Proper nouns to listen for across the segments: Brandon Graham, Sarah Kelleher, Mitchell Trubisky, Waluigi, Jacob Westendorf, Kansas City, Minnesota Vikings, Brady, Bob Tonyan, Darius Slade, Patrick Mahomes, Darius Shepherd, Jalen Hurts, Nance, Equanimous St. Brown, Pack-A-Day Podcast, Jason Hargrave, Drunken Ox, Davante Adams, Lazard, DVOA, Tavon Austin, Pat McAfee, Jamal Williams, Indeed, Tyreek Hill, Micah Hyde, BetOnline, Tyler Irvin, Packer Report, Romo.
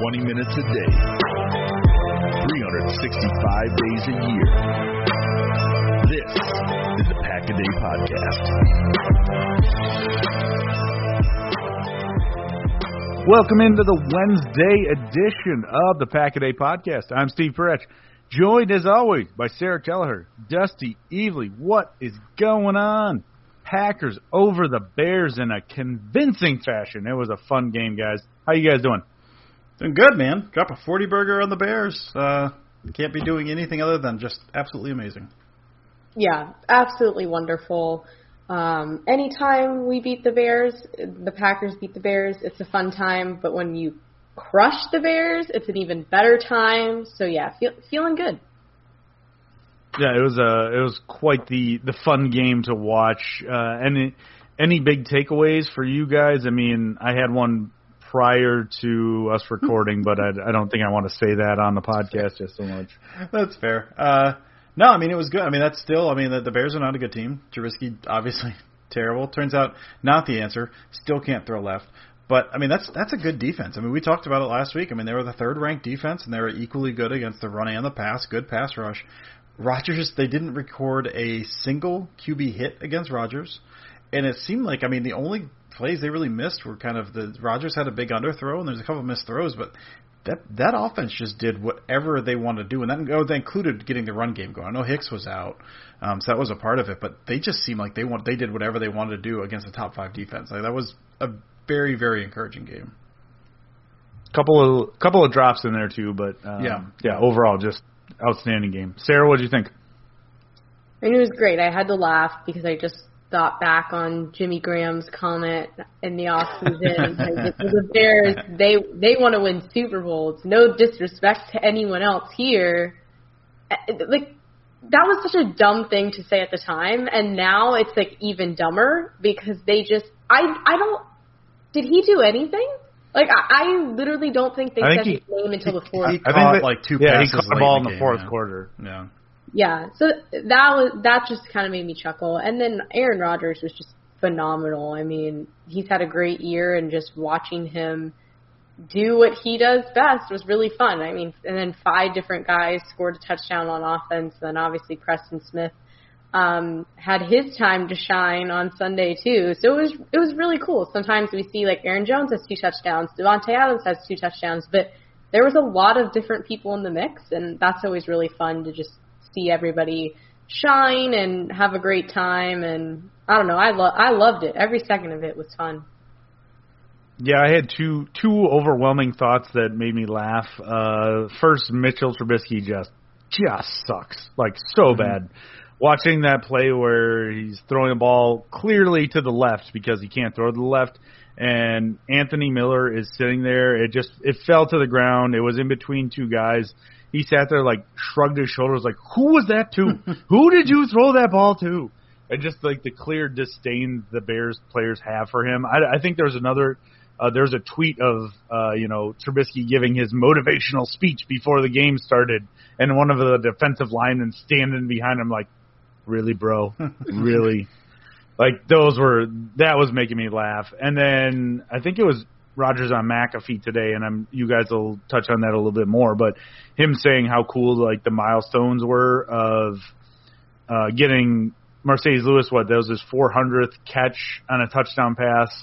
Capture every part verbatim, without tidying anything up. twenty minutes a day, three hundred sixty-five days a year. This is the Pack-A-Day Podcast. Welcome into the Wednesday edition of the Pack-A-Day Podcast. I'm Steve Peretz, joined as always by Sarah Kelleher, Dusty Evely. What is going on? Packers over the Bears in a convincing fashion. It was a fun game, guys. How you guys doing? Doing good, man. Drop a forty burger on the Bears. Uh, can't be doing anything other than just absolutely amazing. Yeah, absolutely wonderful. Um, anytime we beat the Bears, the Packers beat the Bears, it's a fun time. But when you crush the Bears, it's an even better time. So, yeah, feel, feeling good. Yeah, it was uh, it was quite the, the fun game to watch. Uh, any, any big takeaways for you guys? I mean, I had one prior to us recording, but I, I don't think I want to say that on the podcast just so much. That's fair. Uh, no, I mean, it was good. I mean, that's still, I mean, the, the Bears are not a good team. Trubisky, obviously, terrible. Turns out, not the answer. Still can't throw left. But, I mean, that's that's a good defense. I mean, we talked about it last week. I mean, they were the third-ranked defense, and they were equally good against the run and the pass, good pass rush. Rodgers, they didn't record a single Q B hit against Rodgers, and it seemed like, I mean, the only plays they really missed were kind of the Rodgers had a big underthrow and there's a couple of missed throws, but that that offense just did whatever they wanted to do, and that, oh, that included getting the run game going. I know Hicks was out, um, so that was a part of it, but they just seemed like they want they did whatever they wanted to do against a top five defense. Like, that was a very very encouraging game. Couple of couple of drops in there too, but um, yeah, yeah, overall just outstanding game. Sarah, what did you think? I mean, it was great. I had to laugh because I just thought back on Jimmy Graham's comment in the offseason. Like, the Bears, they they want to win Super Bowls. No disrespect to anyone else here. Like, that was such a dumb thing to say at the time, and now it's like even dumber because they just I I don't did he do anything? Like, I, I literally don't think they I said think he, his name until the fourth. I, I think that, like two yeah, passes he caught the ball in the game, fourth yeah. quarter. Yeah. Yeah, so that was that just kind of made me chuckle. And then Aaron Rodgers was just phenomenal. I mean, he's had a great year, and just watching him do what he does best was really fun. I mean, and then five different guys scored a touchdown on offense. Then obviously Preston Smith um, had his time to shine on Sunday too. So it was it was really cool. Sometimes we see like Aaron Jones has two touchdowns, Davante Adams has two touchdowns, but there was a lot of different people in the mix, and that's always really fun to just see everybody shine and have a great time. And I don't know, I lo- I loved it. Every second of it was fun. Yeah, I had two two overwhelming thoughts that made me laugh. Uh, first, Mitchell Trubisky just just sucks, like so mm-hmm. bad. Watching that play where he's throwing the ball clearly to the left because he can't throw to the left, and Anthony Miller is sitting there. It just it fell to the ground. It was in between two guys. He sat there, like, shrugged his shoulders, like, who was that to? Who did you throw that ball to? And just, like, the clear disdain the Bears players have for him. I, I think there's another uh, – there's a tweet of, uh, you know, Trubisky giving his motivational speech before the game started, and one of the defensive linemen standing behind him like, really, bro? Really? Like, those were – that was making me laugh. And then I think it was – Rodgers on McAfee today, and I'm, you guys will touch on that a little bit more, but him saying how cool like the milestones were of uh, getting Mercedes Lewis, what, that was his four hundredth catch on a touchdown pass.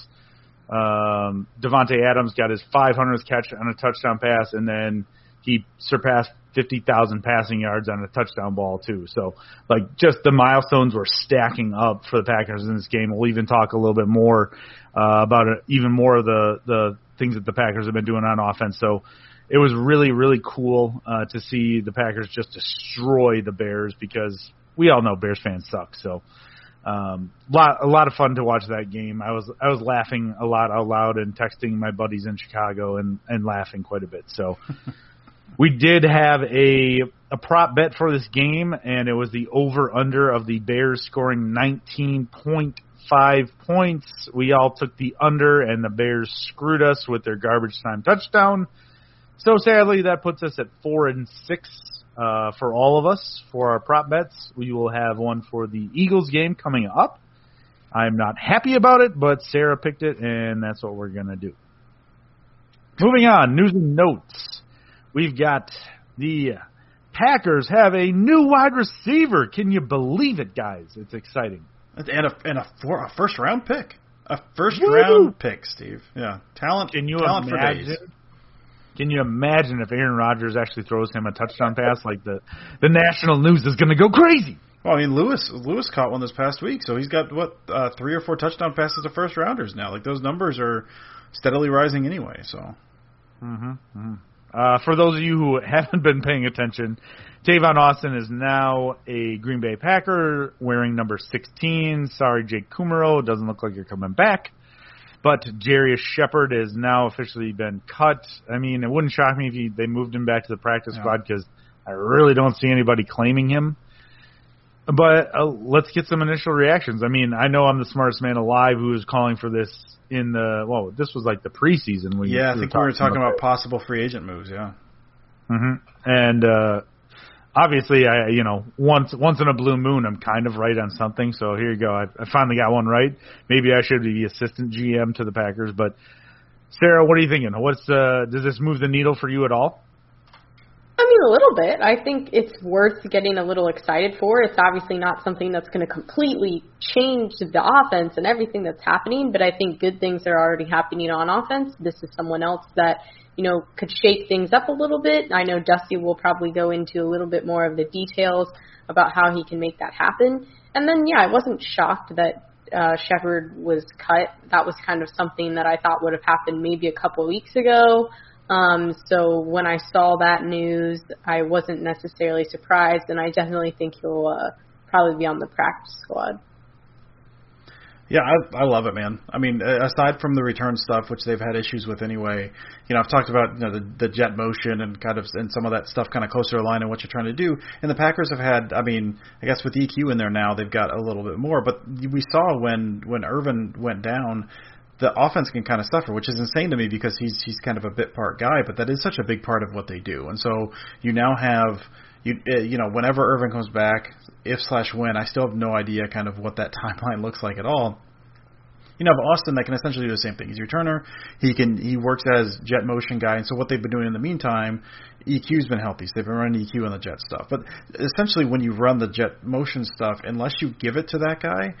Um, Davante Adams got his five hundredth catch on a touchdown pass, and then he surpassed fifty thousand passing yards on a touchdown ball too. So, like, just the milestones were stacking up for the Packers in this game. We'll even talk a little bit more uh, about it, even more of the, the things that the Packers have been doing on offense. So it was really, really cool uh, to see the Packers just destroy the Bears, because we all know Bears fans suck. So um, lot, a lot of fun to watch that game. I was I was laughing a lot out loud and texting my buddies in Chicago and, and laughing quite a bit. So we did have a a prop bet for this game, and it was the over-under of the Bears scoring nineteen point five points. We all took the under, and the Bears screwed us with their garbage time touchdown. So sadly, that puts us at four and six uh, for all of us for our prop bets. We will have one for the Eagles game coming up. I'm not happy about it, but Sarah picked it, and that's what we're going to do. Moving on, news and notes. We've got the Packers have a new wide receiver. Can you believe it, guys? It's exciting. And a, and a, four, a first-round pick. A first-round pick, Steve. Yeah, talent, can you talent imagine, for days. Can you imagine if Aaron Rodgers actually throws him a touchdown pass? Like, the, the national news is going to go crazy. Well, I mean, Lewis Lewis caught one this past week, so he's got, what, uh, three or four touchdown passes to first-rounders now. Like, those numbers are steadily rising anyway, so. Mm-hmm, mm-hmm. Uh, for those of you who haven't been paying attention, Tavon Austin is now a Green Bay Packer wearing number sixteen. Sorry, Jake Kumaro, doesn't look like you're coming back. But Darius Shepherd has now officially been cut. I mean, it wouldn't shock me if he, they moved him back to the practice yeah. squad, because I really don't see anybody claiming him. But uh, let's get some initial reactions. I mean, I know I'm the smartest man alive who is calling for this in the, well, this was like the preseason. When yeah, I think we were talking about possible free agent moves, yeah. Mm-hmm. And uh, obviously, I you know, once once in a blue moon, I'm kind of right on something. So here you go. I, I finally got one right. Maybe I should be the assistant G M to the Packers. But, Sarah, what are you thinking? What's uh, does this move the needle for you at all? I mean, a little bit. I think it's worth getting a little excited for. It's obviously not something that's going to completely change the offense and everything that's happening, but I think good things are already happening on offense. This is someone else that, you know, could shake things up a little bit. I know Dusty will probably go into a little bit more of the details about how he can make that happen. And then, yeah, I wasn't shocked that uh, Shepherd was cut. That was kind of something that I thought would have happened maybe a couple of weeks ago. Um, so when I saw that news, I wasn't necessarily surprised, and I definitely think he'll uh, probably be on the practice squad. Yeah, I, I love it, man. I mean, aside from the return stuff, which they've had issues with anyway, you know, I've talked about you know the, the jet motion and kind of and some of that stuff kind of closer to line and what you're trying to do. And the Packers have had, I mean, I guess with E Q in there now, they've got a little bit more. But we saw when when Irvin went down, the offense can kind of suffer, which is insane to me because he's he's kind of a bit part guy, but that is such a big part of what they do. And so you now have you you know, whenever Irvin comes back, if slash when, I still have no idea kind of what that timeline looks like at all. You know, but Austin, that can essentially do the same thing. He's your turner. He can he works as jet motion guy, and so what they've been doing in the meantime, E Q's been healthy. So they've been running E Q on the jet stuff. But essentially, when you run the jet motion stuff, unless you give it to that guy,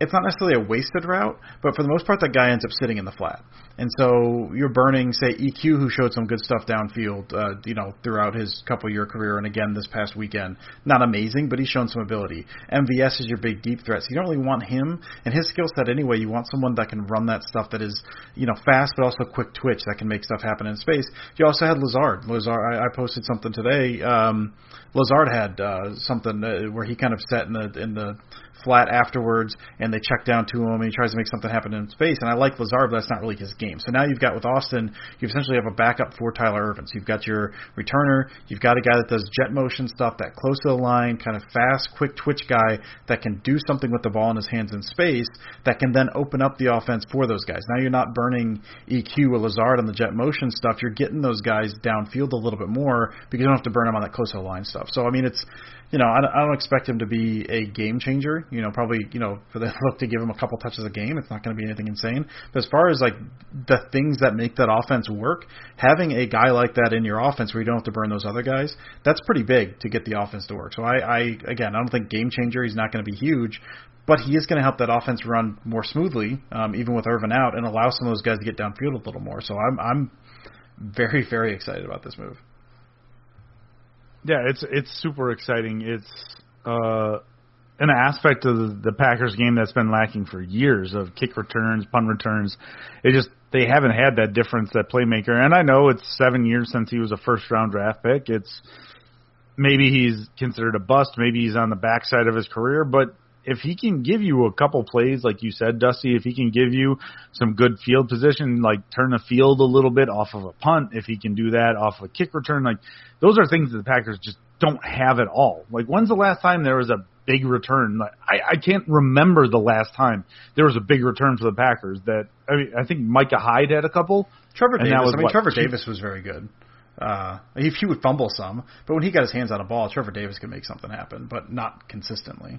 it's not necessarily a wasted route, but for the most part, that guy ends up sitting in the flat. And so you're burning, say, E Q, who showed some good stuff downfield, uh, you know, throughout his couple-year career, and again this past weekend. Not amazing, but he's shown some ability. M V S is your big deep threat, so you don't really want him. And his skill set anyway, you want someone that can run that stuff that is, you know, fast, but also quick twitch that can make stuff happen in space. You also had Lazard. Lazard, I, I posted something today. Um, Lazard had uh, something uh, where he kind of sat in the in the flat afterwards, and they check down to him, and he tries to make something happen in space. And I like Lazard, but that's not really his game. So now you've got with Austin, you essentially have a backup for Tyler Irvin. So you've got your returner, you've got a guy that does jet motion stuff, that close to the line, kind of fast, quick twitch guy that can do something with the ball in his hands in space that can then open up the offense for those guys. Now you're not burning E Q or Lazard on the jet motion stuff. You're getting those guys downfield a little bit more because you don't have to burn them on that close to the line stuff. So, I mean, it's, you know, I don't, I don't expect him to be a game changer. You know, probably, you know, for the look to give him a couple touches a game, it's not going to be anything insane. But as far as, like, the things that make that offense work, having a guy like that in your offense where you don't have to burn those other guys, that's pretty big to get the offense to work. So, I, I again, I don't think game changer. He's not going to be huge. But he is going to help that offense run more smoothly, um, even with Irvin out, and allow some of those guys to get downfield a little more. So, I'm, I'm very, very excited about this move. Yeah, it's it's super exciting. It's uh, an aspect of the, the Packers game that's been lacking for years, of kick returns, punt returns. It just they haven't had that difference, that playmaker. And I know it's seven years since he was a first-round draft pick. It's maybe he's considered a bust. Maybe he's on the backside of his career. But if he can give you a couple plays, like you said, Dusty, if he can give you some good field position, like turn the field a little bit off of a punt, if he can do that off of a kick return, like those are things that the Packers just don't have at all. Like, when's the last time there was a big return? Like, I, I can't remember the last time there was a big return for the Packers. That I mean, I think Micah Hyde had a couple. Trevor Davis. Was, I mean, what, Trevor Davis was very good. Uh, he, he would fumble some, but when he got his hands on a ball, Trevor Davis could make something happen, but not consistently.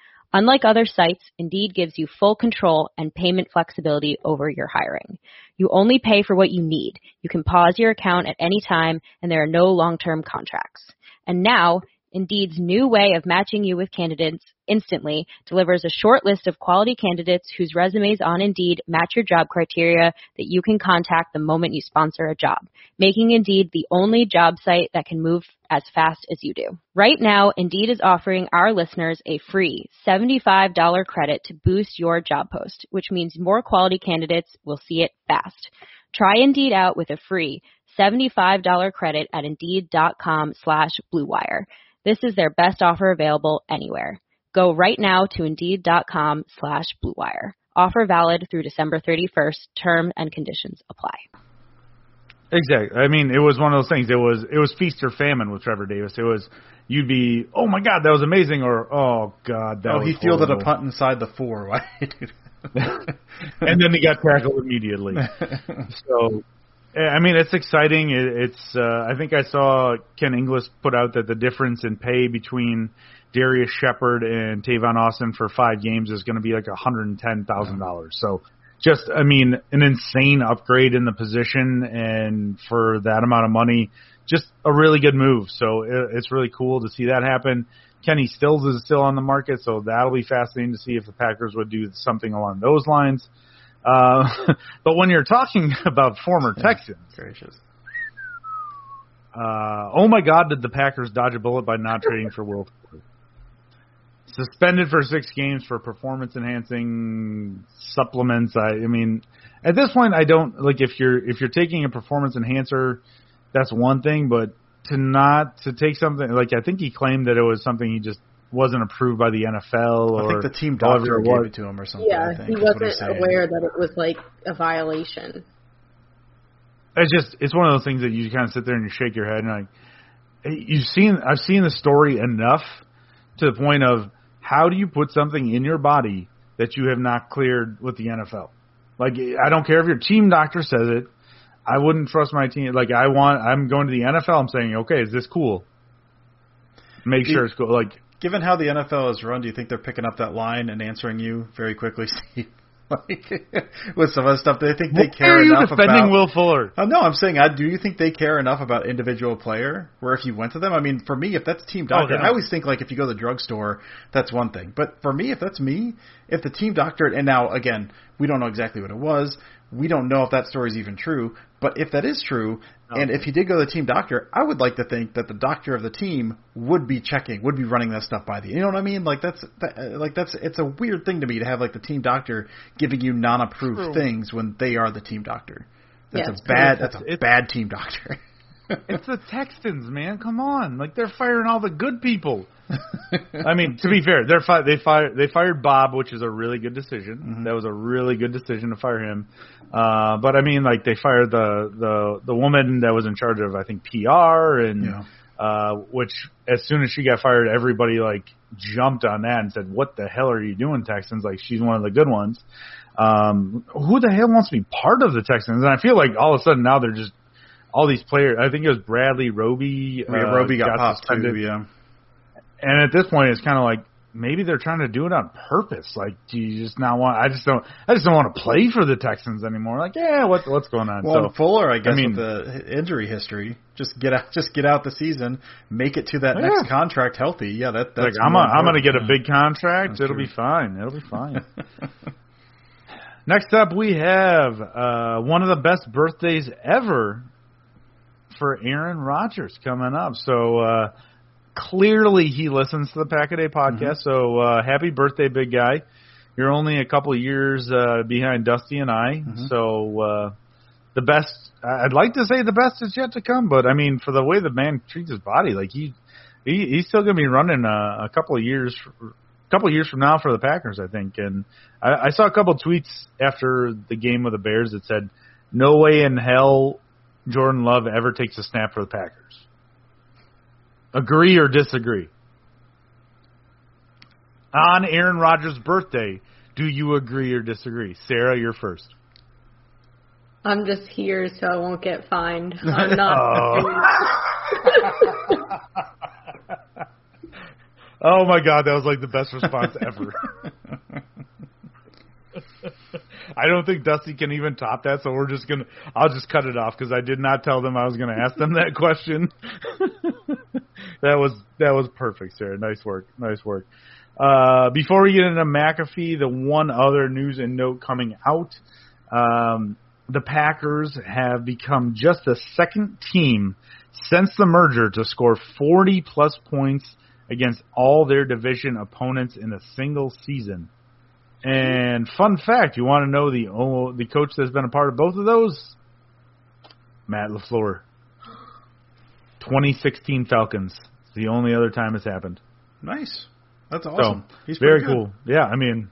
Unlike other sites, Indeed gives you full control and payment flexibility over your hiring. You only pay for what you need. You can pause your account at any time, and there are no long-term contracts. And now, Indeed's new way of matching you with candidates instantly delivers a short list of quality candidates whose resumes on Indeed match your job criteria that you can contact the moment you sponsor a job, making Indeed the only job site that can move as fast as you do. Right now, Indeed is offering our listeners a free seventy-five dollars credit to boost your job post, which means more quality candidates will see it fast. Try Indeed out with a free seventy-five dollars credit at Indeed.com slash BlueWire. This is their best offer available anywhere. Go right now to Indeed.com slash BlueWire. Offer valid through December thirty-first. Terms and conditions apply. Exactly. I mean, it was one of those things. It was it was feast or famine with Trevor Davis. It was, you'd be, oh, my God, that was amazing, or, oh, God, that oh, was he fielded horrible. A punt inside the four. Why? And then he got tackled immediately. So, I mean, it's exciting. It's uh, I think I saw Ken Inglis put out that the difference in pay between Darius Shepherd and Tavon Austin for five games is going to be like one hundred ten thousand dollars. So just, I mean, an insane upgrade in the position, and for that amount of money, just a really good move. So it's really cool to see that happen. Kenny Stills is still on the market, so that'll be fascinating to see if the Packers would do something along those lines. Uh, but when you're talking about former Texans, gracious. Uh, oh my God, did the Packers dodge a bullet by not trading for Will Fuller? Suspended for six games for performance-enhancing supplements. I, I mean, at this point, I don't like if you're if you're taking a performance enhancer, that's one thing. But to not to take something like, I think he claimed that it was something he just wasn't approved by the N F L, or I think the team doctor gave was. it to him or something. Yeah, I think, he wasn't aware that it was like a violation. It's just it's one of those things that you kind of sit there and you shake your head and like you've seen I've seen the story enough to the point of how do you put something in your body that you have not cleared with the N F L? Like, I don't care if your team doctor says it. I wouldn't trust my team. Like, I want, I'm going to the N F L. I'm saying, okay, is this cool? Make do, sure it's cool. Like, given how the N F L is run, do you think they're picking up that line and answering you very quickly, Steve? Like, with some of the stuff, do they think they care enough about? Why are you defending Will Fuller? Uh, no, I'm saying, I do you think they care enough about individual player? Where if you went to them, I mean, for me, if that's team doctor, oh, yeah. I always think like if you go to the drugstore, that's one thing. But for me, if that's me, if the team doctor, and now again, we don't know exactly what it was. We don't know if that story is even true, but if that is true, okay. and if he did go to the team doctor, I would like to think that the doctor of the team would be checking, would be running that stuff by the, you know what I mean? Like that's, that, like that's, it's a weird thing to me to have like the team doctor giving you non-approved true. things when they are the team doctor. That's yeah, a bad, that's a it's, bad team doctor. It's the Texans, man. Come on. Like they're firing all the good people. I mean, to be fair, they're fi- they fired they fired Bob, which is a really good decision. Mm-hmm. That was a really good decision to fire him. Uh, but I mean, like they fired the, the the woman that was in charge of I think P R and yeah. uh, which as soon as she got fired, everybody like jumped on that and said, "What the hell are you doing, Texans? Like she's one of the good ones. Um, who the hell wants to be part of the Texans?" And I feel like all of a sudden now they're just all these players. I think it was Bradley Roby. Yeah, uh, Roby got, got popped suspended. too. Yeah. And at this point, it's kind of like maybe they're trying to do it on purpose. Like, do you just not want? I just don't. I just don't want to play for the Texans anymore. Like, yeah, what what's going on? Well, so, Fuller, I guess, I mean, with the injury history, just get out, just get out the season, make it to that yeah. next contract healthy. Yeah, that that's. Like, I'm a, I'm going to get a big contract. That's It'll true. be fine. It'll be fine. Next up, we have uh, one of the best birthdays ever for Aaron Rodgers coming up. So. Uh, Clearly, he listens to the Pack-A-Day Podcast, mm-hmm. so uh, happy birthday, big guy. You're only a couple of years uh, behind Dusty and I, mm-hmm. so uh, the best – I'd like to say the best is yet to come, but, I mean, for the way the man treats his body, like he, he he's still going to be running a, a couple of years a couple of years from now for the Packers, I think. And I, I saw a couple of tweets after the game with the Bears that said, no way in hell Jordan Love ever takes a snap for the Packers. Agree or disagree? On Aaron Rodgers' birthday, do you agree or disagree? Sarah, you're first. I'm just here so I won't get fined. I'm not. Oh. Oh, my God. That was like the best response ever. I don't think Dusty can even top that, so we're just going to – I'll just cut it off because I did not tell them I was going to ask them that question. That was that was perfect, Sarah. Nice work. Nice work. Uh, before we get into McAfee, the one other news and note coming out, um, the Packers have become just the second team since the merger to score forty-plus points against all their division opponents in a single season. And fun fact, you want to know the oh, the coach that's been a part of both of those? Matt LaFleur. twenty sixteen Falcons. It's the only other time it's happened. Nice. That's awesome. So, he's very cool. Yeah, I mean,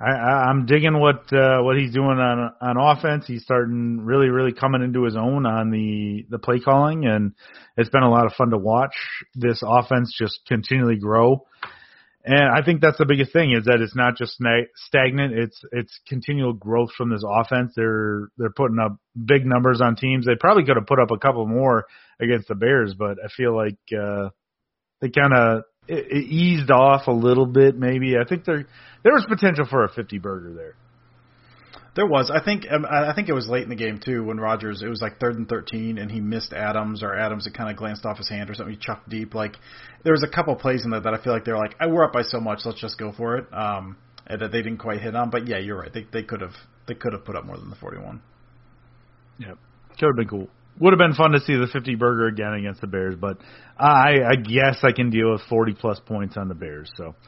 I, I, I'm digging what uh, what he's doing on on offense. He's starting really, really coming into his own on the, the play calling, and it's been a lot of fun to watch this offense just continually grow. And I think that's the biggest thing is that it's not just stagnant. It's it's continual growth from this offense. They're they're putting up big numbers on teams. They probably could have put up a couple more against the Bears, but I feel like uh, they kind of eased off a little bit maybe. I think there there was potential for a fifty-burger there. There was. I think um, I think it was late in the game, too, when Rodgers – it was like third and thirteen, and he missed Adams, or Adams had kind of glanced off his hand or something. He chucked deep. Like, there was a couple plays in there that I feel like they were like, we're up by so much, let's just go for it, um, and that they didn't quite hit on. But, yeah, you're right. They they could have they could have put up more than the forty-one. Yeah, could have been cool. Would have been fun to see the fifty-burger again against the Bears, but I, I guess I can deal with forty-plus points on the Bears, so –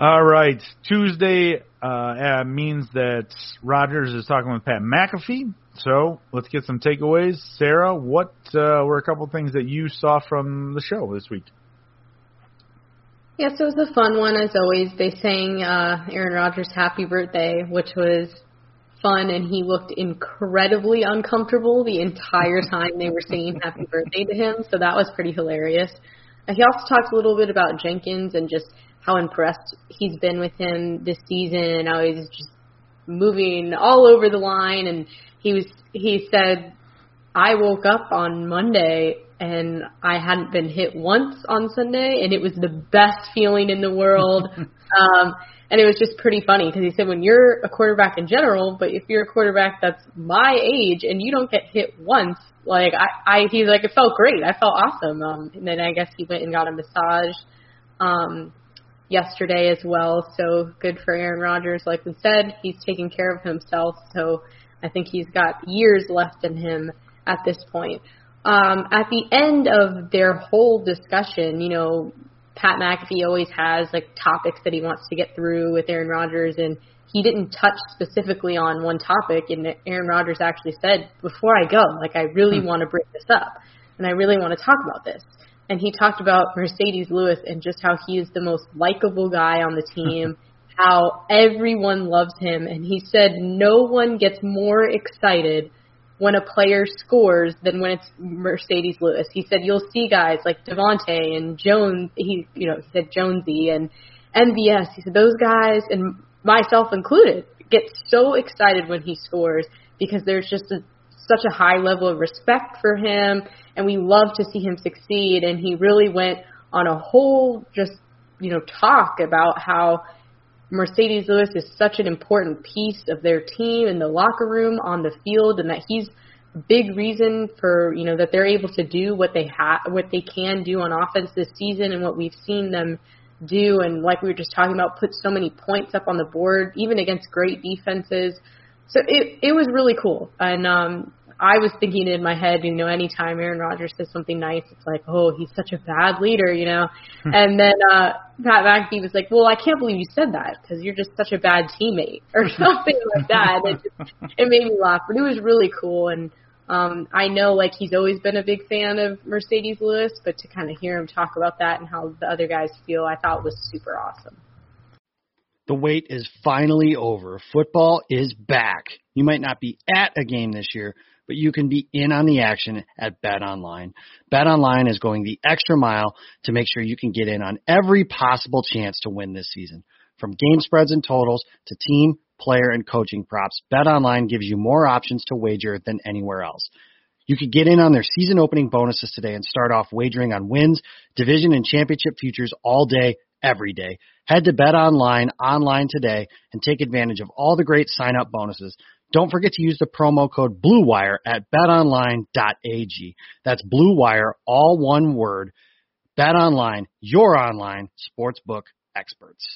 all right, Tuesday uh, means that Rodgers is talking with Pat McAfee. So let's get some takeaways. Sarah, what uh, were a couple things that you saw from the show this week? Yes, it was a fun one, as always. They sang uh, Aaron Rodgers' Happy Birthday, which was fun, and he looked incredibly uncomfortable the entire time they were singing Happy Birthday to him, so that was pretty hilarious. Uh, he also talked a little bit about Jenkins and just how impressed he's been with him this season and how he's just moving all over the line. And he was he said, I woke up on Monday and I hadn't been hit once on Sunday, and it was the best feeling in the world. um, and it was just pretty funny because he said when you're a quarterback in general, but if you're a quarterback that's my age and you don't get hit once, like I, I he's like, it felt great. I felt awesome. Um, and then I guess he went and got a massage um, yesterday as well. So good for Aaron Rodgers. Like we said, he's taking care of himself. So I think he's got years left in him at this point. Um, at the end of their whole discussion, you know, Pat McAfee always has, like, topics that he wants to get through with Aaron Rodgers, and he didn't touch specifically on one topic, and Aaron Rodgers actually said, before I go, like, I really hmm. want to bring this up, and I really want to talk about this. And he talked about Mercedes Lewis and just how he is the most likable guy on the team, how everyone loves him, and he said no one gets more excited when a player scores than when it's Mercedes Lewis. He said you'll see guys like Davante and Jones, he you know, he said Jonesy and M V S. He said those guys, and myself included, get so excited when he scores because there's just a, such a high level of respect for him, and we love to see him succeed. And he really went on a whole just, you know, talk about how Mercedes Lewis is such an important piece of their team in the locker room, on the field, and that he's a big reason for, you know, that they're able to do what they ha- what they can do on offense this season and what we've seen them do. And like we were just talking about, put so many points up on the board, even against great defenses. So it, it was really cool. And um, I was thinking in my head, you know, anytime Aaron Rodgers says something nice, it's like, oh, he's such a bad leader, you know. Hmm. And then uh, Pat McAfee was like, well, I can't believe you said that because you're just such a bad teammate or something like that. And it, just, it made me laugh, but it was really cool. And um, I know, like, he's always been a big fan of Mercedes Lewis, but to kind of hear him talk about that and how the other guys feel, I thought was super awesome. The wait is finally over. Football is back. You might not be at a game this year, but you can be in on the action at BetOnline. BetOnline is going the extra mile to make sure you can get in on every possible chance to win this season. From game spreads and totals to team, player, and coaching props, BetOnline gives you more options to wager than anywhere else. You could get in on their season-opening bonuses today and start off wagering on wins, division, and championship futures all day, every day. Head to BetOnline online today and take advantage of all the great sign-up bonuses. Don't forget to use the promo code BlueWire at bet online dot a g. That's BlueWire, all one word. BetOnline, your online sportsbook experts.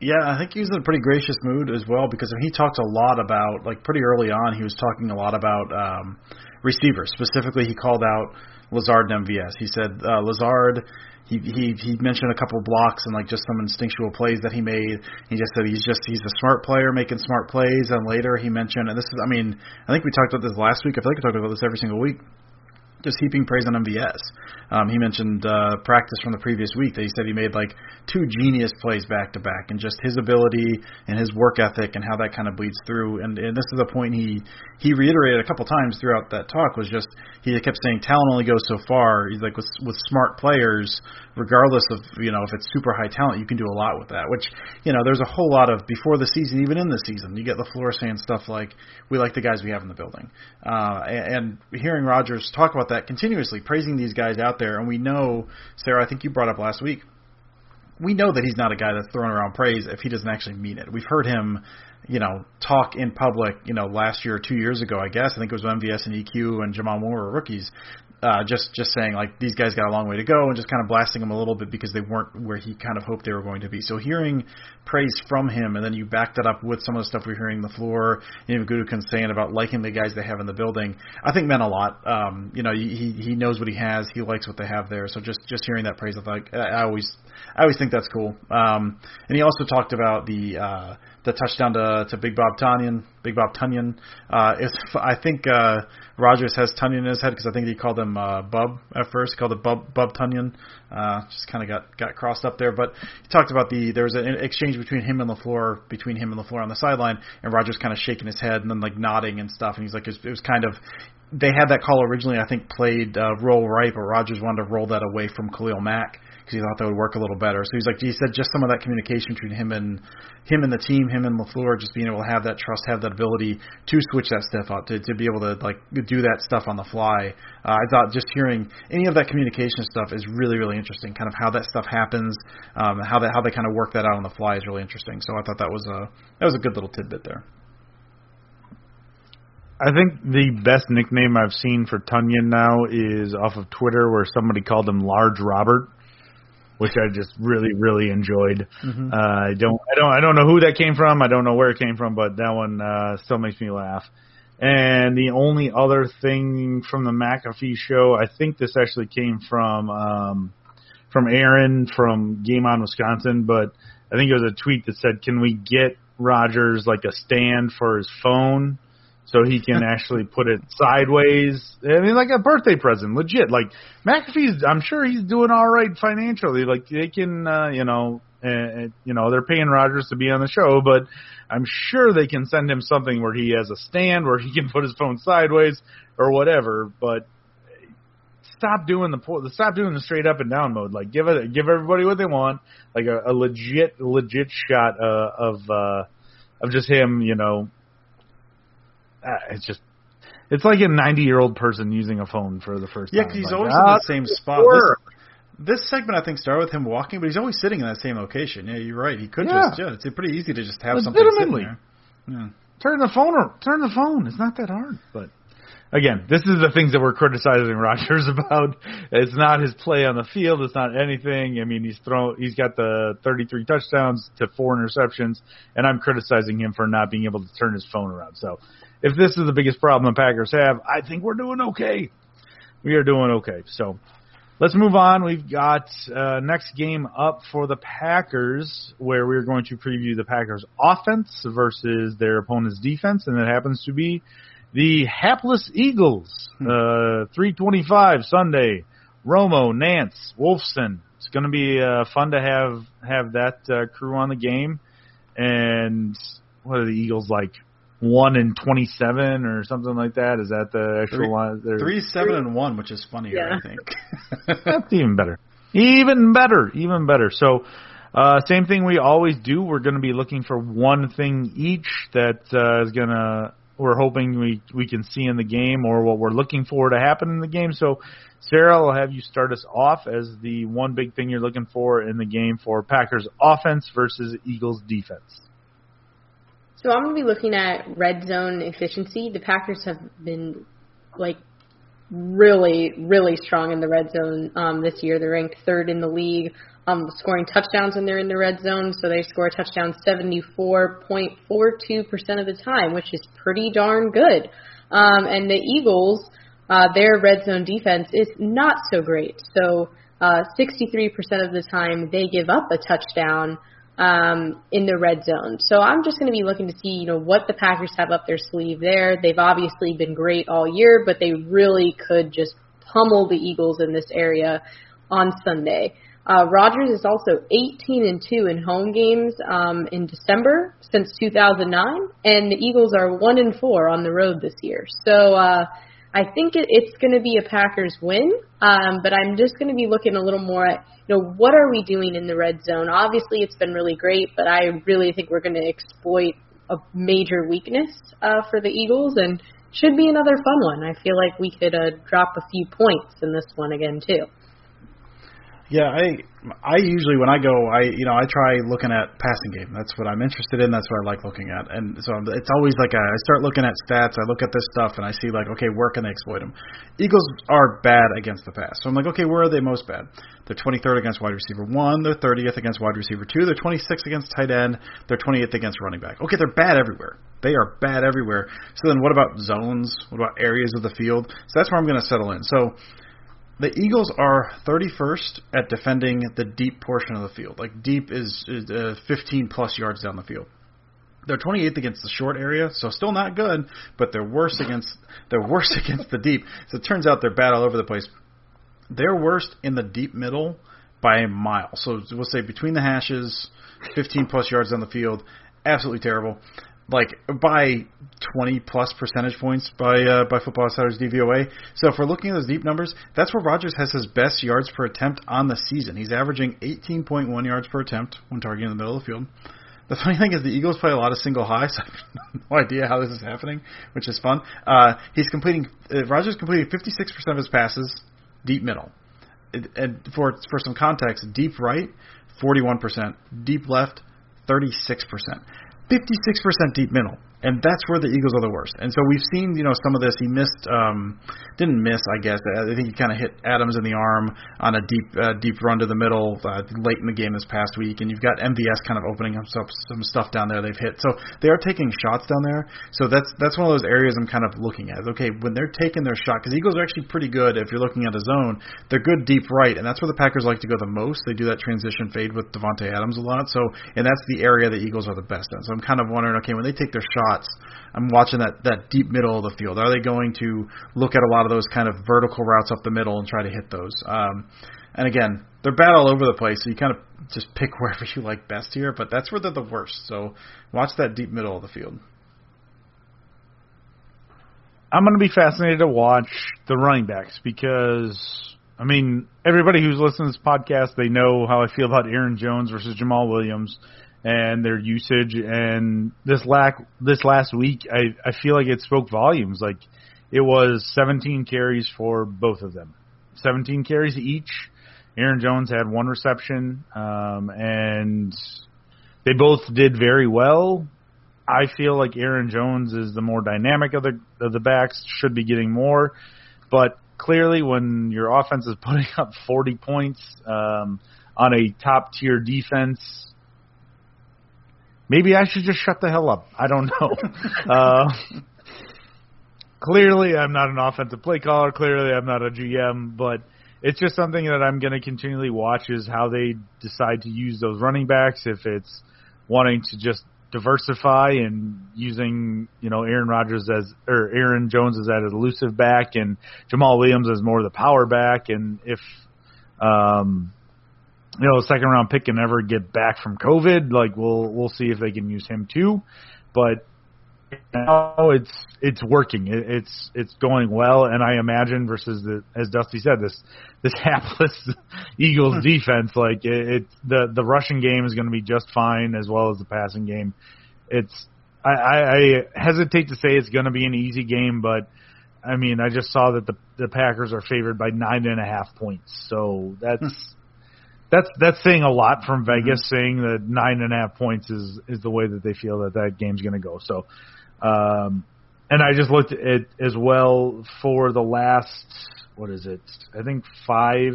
Yeah, I think he was in a pretty gracious mood as well because he talked a lot about, like pretty early on, he was talking a lot about um, receivers. Specifically, he called out Lazard and M V S. He said uh, Lazard... He, he he mentioned a couple blocks and like just some instinctual plays that he made. He just said he's just he's a smart player making smart plays. And later he mentioned, and this is I mean I think we talked about this last week. I feel like we talked about this every single week. Just heaping praise on M V S. Um, he mentioned uh, practice from the previous week that he said he made like two genius plays back to back, and just his ability and his work ethic and how that kind of bleeds through. And, and this is a point he he reiterated a couple times throughout that talk was just he kept saying talent only goes so far. He's like with with smart players, regardless of you know if it's super high talent, you can do a lot with that. Which you know there's a whole lot of before the season, even in the season, you get LaFleur saying stuff like we like the guys we have in the building, uh, and, and hearing Rodgers talk about that. That continuously praising these guys out there, and we know, Sarah, I think you brought up last week, we know that he's not a guy that's throwing around praise if he doesn't actually mean it. We've heard him, you know, talk in public, you know, last year or two years ago, I guess. I think it was when M V S and E Q and Jamal Moore were rookies, uh, just, just saying, like, these guys got a long way to go and just kind of blasting them a little bit because they weren't where he kind of hoped they were going to be. So hearing praise from him, and then you back that up with some of the stuff we're hearing LaFleur and even Gudukin saying about liking the guys they have in the building, I think meant a lot. Um, you know, he he knows what he has. He likes what they have there. So just, just hearing that praise, I, I always I always think that's cool. Um, and he also talked about the uh, – the touchdown to, to Big Bob Tonyan. Big Bob Tonyan. Uh, if I think uh, Rodgers has Tonyan in his head because I think he called him uh, Bub at first. He called it Bub, Bub Tonyan. Uh, just kind of got, got crossed up there. But he talked about the there was an exchange between him and LaFleur, between him and LaFleur on the sideline, and Rodgers kind of shaking his head and then like nodding and stuff. And he's like, it was, it was kind of. They had that call originally, I think, played uh, roll right, but Rodgers wanted to roll that away from Khalil Mack because he thought that would work a little better. So he's like, he said just some of that communication between him and him and the team, him and LaFleur, just being able to have that trust, have that ability to switch that stuff up, to, to be able to like do that stuff on the fly. Uh, I thought just hearing any of that communication stuff is really, really interesting. Kind of how that stuff happens, um, how that how they kind of work that out on the fly is really interesting. So I thought that was a that was a good little tidbit there. I think the best nickname I've seen for Tonyan now is off of Twitter, where somebody called him Large Robert, which I just really, really enjoyed. Mm-hmm. Uh, I don't, I don't, I don't know who that came from. I don't know where it came from, but that one uh, still makes me laugh. And the only other thing from the McAfee show, I think this actually came from um, from Aaron from Game On Wisconsin, but I think it was a tweet that said, "Can we get Rodgers like a stand for his phone?" So he can actually put it sideways. I mean, like a birthday present, legit. Like, McAfee's, I'm sure he's doing all right financially. Like, they can, uh, you know, uh, you know, they're paying Rodgers to be on the show, but I'm sure they can send him something where he has a stand, where he can put his phone sideways or whatever. But stop doing the stop doing the straight up and down mode. Like, give it, give everybody what they want. Like a, a legit, legit shot uh, of uh, of just him, you know. It's just, it's like a ninety-year-old person using a phone for the first yeah, time. Yeah, because he's like, always ah, in the same spot. This, this segment, I think, started with him walking, but he's always sitting in that same location. Yeah, you're right. He could yeah. just, yeah, it's pretty easy to just have something sitting there. Yeah. Turn the phone, or, turn the phone. It's not that hard. But again, this is the things that we're criticizing Rodgers about. It's not his play on the field. It's not anything. I mean, he's thrown, he's got the thirty-three touchdowns to four interceptions, and I'm criticizing him for not being able to turn his phone around. So. If this is the biggest problem the Packers have, I think we're doing okay. We are doing okay. So let's move on. We've got uh, next game up for the Packers, where we're going to preview the Packers' offense versus their opponent's defense, and it happens to be the hapless Eagles. Uh, three twenty-five Sunday. Romo, Nance, Wolfson. It's going to be uh, fun to have have that uh, crew on the game. And what are the Eagles like? One and twenty-seven or something like that. Is that the actual three, one? There's three, seven, and one, which is funnier, yeah. I think. That's even better. Even better. Even better. So, uh, same thing we always do. We're going to be looking for one thing each that uh, is going to. We're hoping we we can see in the game, or what we're looking for to happen in the game. So, Sarah, I'll have you start us off as the one big thing you're looking for in the game for Packers offense versus Eagles defense. So I'm going to be looking at red zone efficiency. The Packers have been, like, really, really strong in the red zone um, this year. They're ranked third in the league, um, scoring touchdowns when they're in the red zone. So they score touchdowns seventy-four point four two percent of the time, which is pretty darn good. Um, and the Eagles, uh, their red zone defense is not so great. So uh, sixty-three percent of the time they give up a touchdown um in the red zone. So I'm just going to be looking to see, you know, what the Packers have up their sleeve there. They've obviously been great all year, but they really could just pummel the Eagles in this area on Sunday. Uh Rodgers is also eighteen and two in home games um in December since two thousand nine, and the Eagles are one and four on the road this year. So uh I think it, it's going to be a Packers win, um, but I'm just going to be looking a little more at, you know, what are we doing in the red zone? Obviously, it's been really great, but I really think we're going to exploit a major weakness uh, for the Eagles, and should be another fun one. I feel like we could uh, drop a few points in this one again, too. Yeah, I I usually when I go, I you know I try looking at passing game. That's what I'm interested in. That's what I like looking at. And so I'm, it's always like a, I start looking at stats. I look at this stuff and I see like, okay, where can they exploit them? Eagles are bad against the pass. So I'm like, okay, where are they most bad? They're twenty-third against wide receiver one. They're thirtieth against wide receiver two. They're twenty-sixth against tight end. They're twenty-eighth against running back. Okay, they're bad everywhere. They are bad everywhere. So then what about zones? What about areas of the field? So that's where I'm going to settle in. So. The Eagles are thirty-first at defending the deep portion of the field. Like, deep is, is uh, fifteen-plus yards down the field. They're twenty-eighth against the short area, so still not good, but they're worse against they're worse against the deep. So it turns out they're bad all over the place. They're worst in the deep middle by a mile. So we'll say between the hashes, fifteen-plus yards on the field, absolutely terrible. Like, by twenty-plus percentage points by uh, by Football Outsiders D V O A. So if we're looking at those deep numbers, that's where Rodgers has his best yards per attempt on the season. He's averaging eighteen point one yards per attempt when targeting in the middle of the field. The funny thing is the Eagles play a lot of single high, so I have no idea how this is happening, which is fun. Uh, he's completing uh, – Rodgers completed fifty-six percent of his passes deep middle. It, and for for some context, deep right, forty-one percent. Deep left, thirty-six percent. fifty-six percent deep middle, and that's where the Eagles are the worst. And so we've seen, you know, some of this. He missed, um, didn't miss, I guess. I think he kind of hit Adams in the arm on a deep, uh, deep run to the middle uh, late in the game this past week. And you've got M V S kind of opening up some, some stuff down there they've hit. So they are taking shots down there. So that's that's one of those areas I'm kind of looking at. Okay, when they're taking their shot, because the Eagles are actually pretty good if you're looking at a zone. They're good deep right, and that's where the Packers like to go the most. They do that transition fade with Davante Adams a lot. So, and that's the area the Eagles are the best at. So I'm kind of wondering, okay, when they take their shot, I'm watching that, that deep middle of the field. Are they going to look at a lot of those kind of vertical routes up the middle and try to hit those? Um, and, again, they're bad all over the place, so you kind of just pick wherever you like best here, but that's where they're the worst. So watch that deep middle of the field. I'm going to be fascinated to watch the running backs because, I mean, everybody who's listening to this podcast, they know how I feel about Aaron Jones versus Jamal Williams and their usage, and this lack this last week, I, I feel like it spoke volumes. Like, it was seventeen carries for both of them, seventeen carries each. Aaron Jones had one reception, um, and they both did very well. I feel like Aaron Jones is the more dynamic of the of the backs, should be getting more, but clearly when your offense is putting up forty points um, on a top tier defense. Maybe I should just shut the hell up. I don't know. uh, clearly, I'm not an offensive play caller. Clearly, I'm not a G M. But it's just something that I'm going to continually watch is how they decide to use those running backs. If it's wanting to just diversify and using, you know, Aaron Rodgers as or Aaron Jones as that elusive back and Jamal Williams as more of the power back, and if um, you know, a second round pick can never get back from COVID. Like we'll we'll see if they can use him too, but now it's it's working. It, it's it's going well, and I imagine versus the as Dusty said this this hapless Eagles defense. Like it, it the the rushing game is going to be just fine as well as the passing game. It's I, I, I hesitate to say it's going to be an easy game, but. I mean I just saw that the the Packers are favored by nine and a half points, so that's. That's that's saying a lot from Vegas, mm-hmm. saying that nine and a half points is, is the way that they feel that that game's going to go. So, um, and I just looked at it as well for the last, what is it, I think five,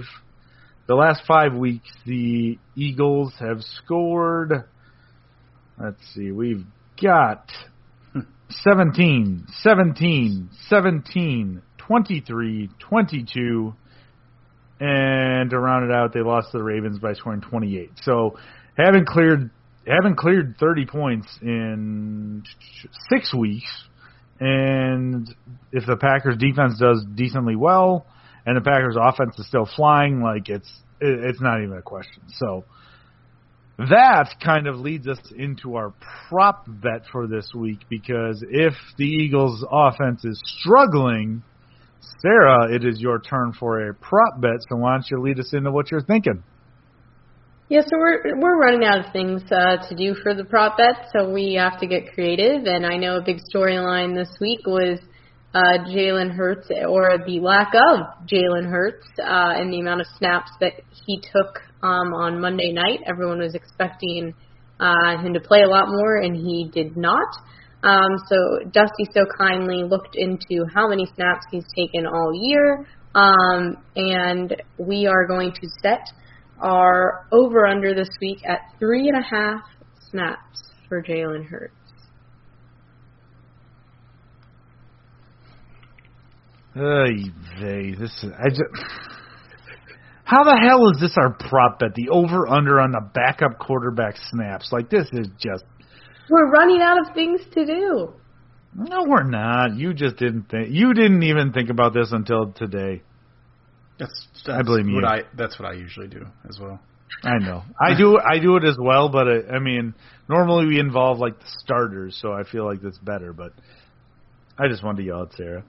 the last five weeks, the Eagles have scored, let's see, we've got seventeen, seventeen, seventeen, twenty-three, twenty-two, and to round it out, they lost to the Ravens by scoring twenty-eight. So haven't cleared haven't cleared thirty points in six weeks. And if the Packers defense does decently well, and the Packers offense is still flying, like it's it's not even a question. So that kind of leads us into our prop bet for this week because if the Eagles' offense is struggling. Sarah, it is your turn for a prop bet, so why don't you lead us into what you're thinking? Yeah, so we're we're running out of things uh, to do for the prop bet, so we have to get creative. And I know a big storyline this week was uh, Jalen Hurts or the lack of Jalen Hurts uh, and the amount of snaps that he took um, on Monday night. Everyone was expecting uh, him to play a lot more, and he did not. Um, so Dusty so kindly looked into how many snaps he's taken all year, um, and we are going to set our over-under this week at three and a half snaps for Jalen Hurts. Hey, hey, this is I just, how the hell is this our prop bet? The over-under on the backup quarterback snaps? Like this is just. We're running out of things to do. No, we're not. You just didn't think. You didn't even think about this until today. That's, that's I blame what you. I, that's what I usually do as well. I know. I do. I do it as well. But I, I mean, normally we involve like the starters, so I feel like that's better. But I just wanted to yell at Sarah.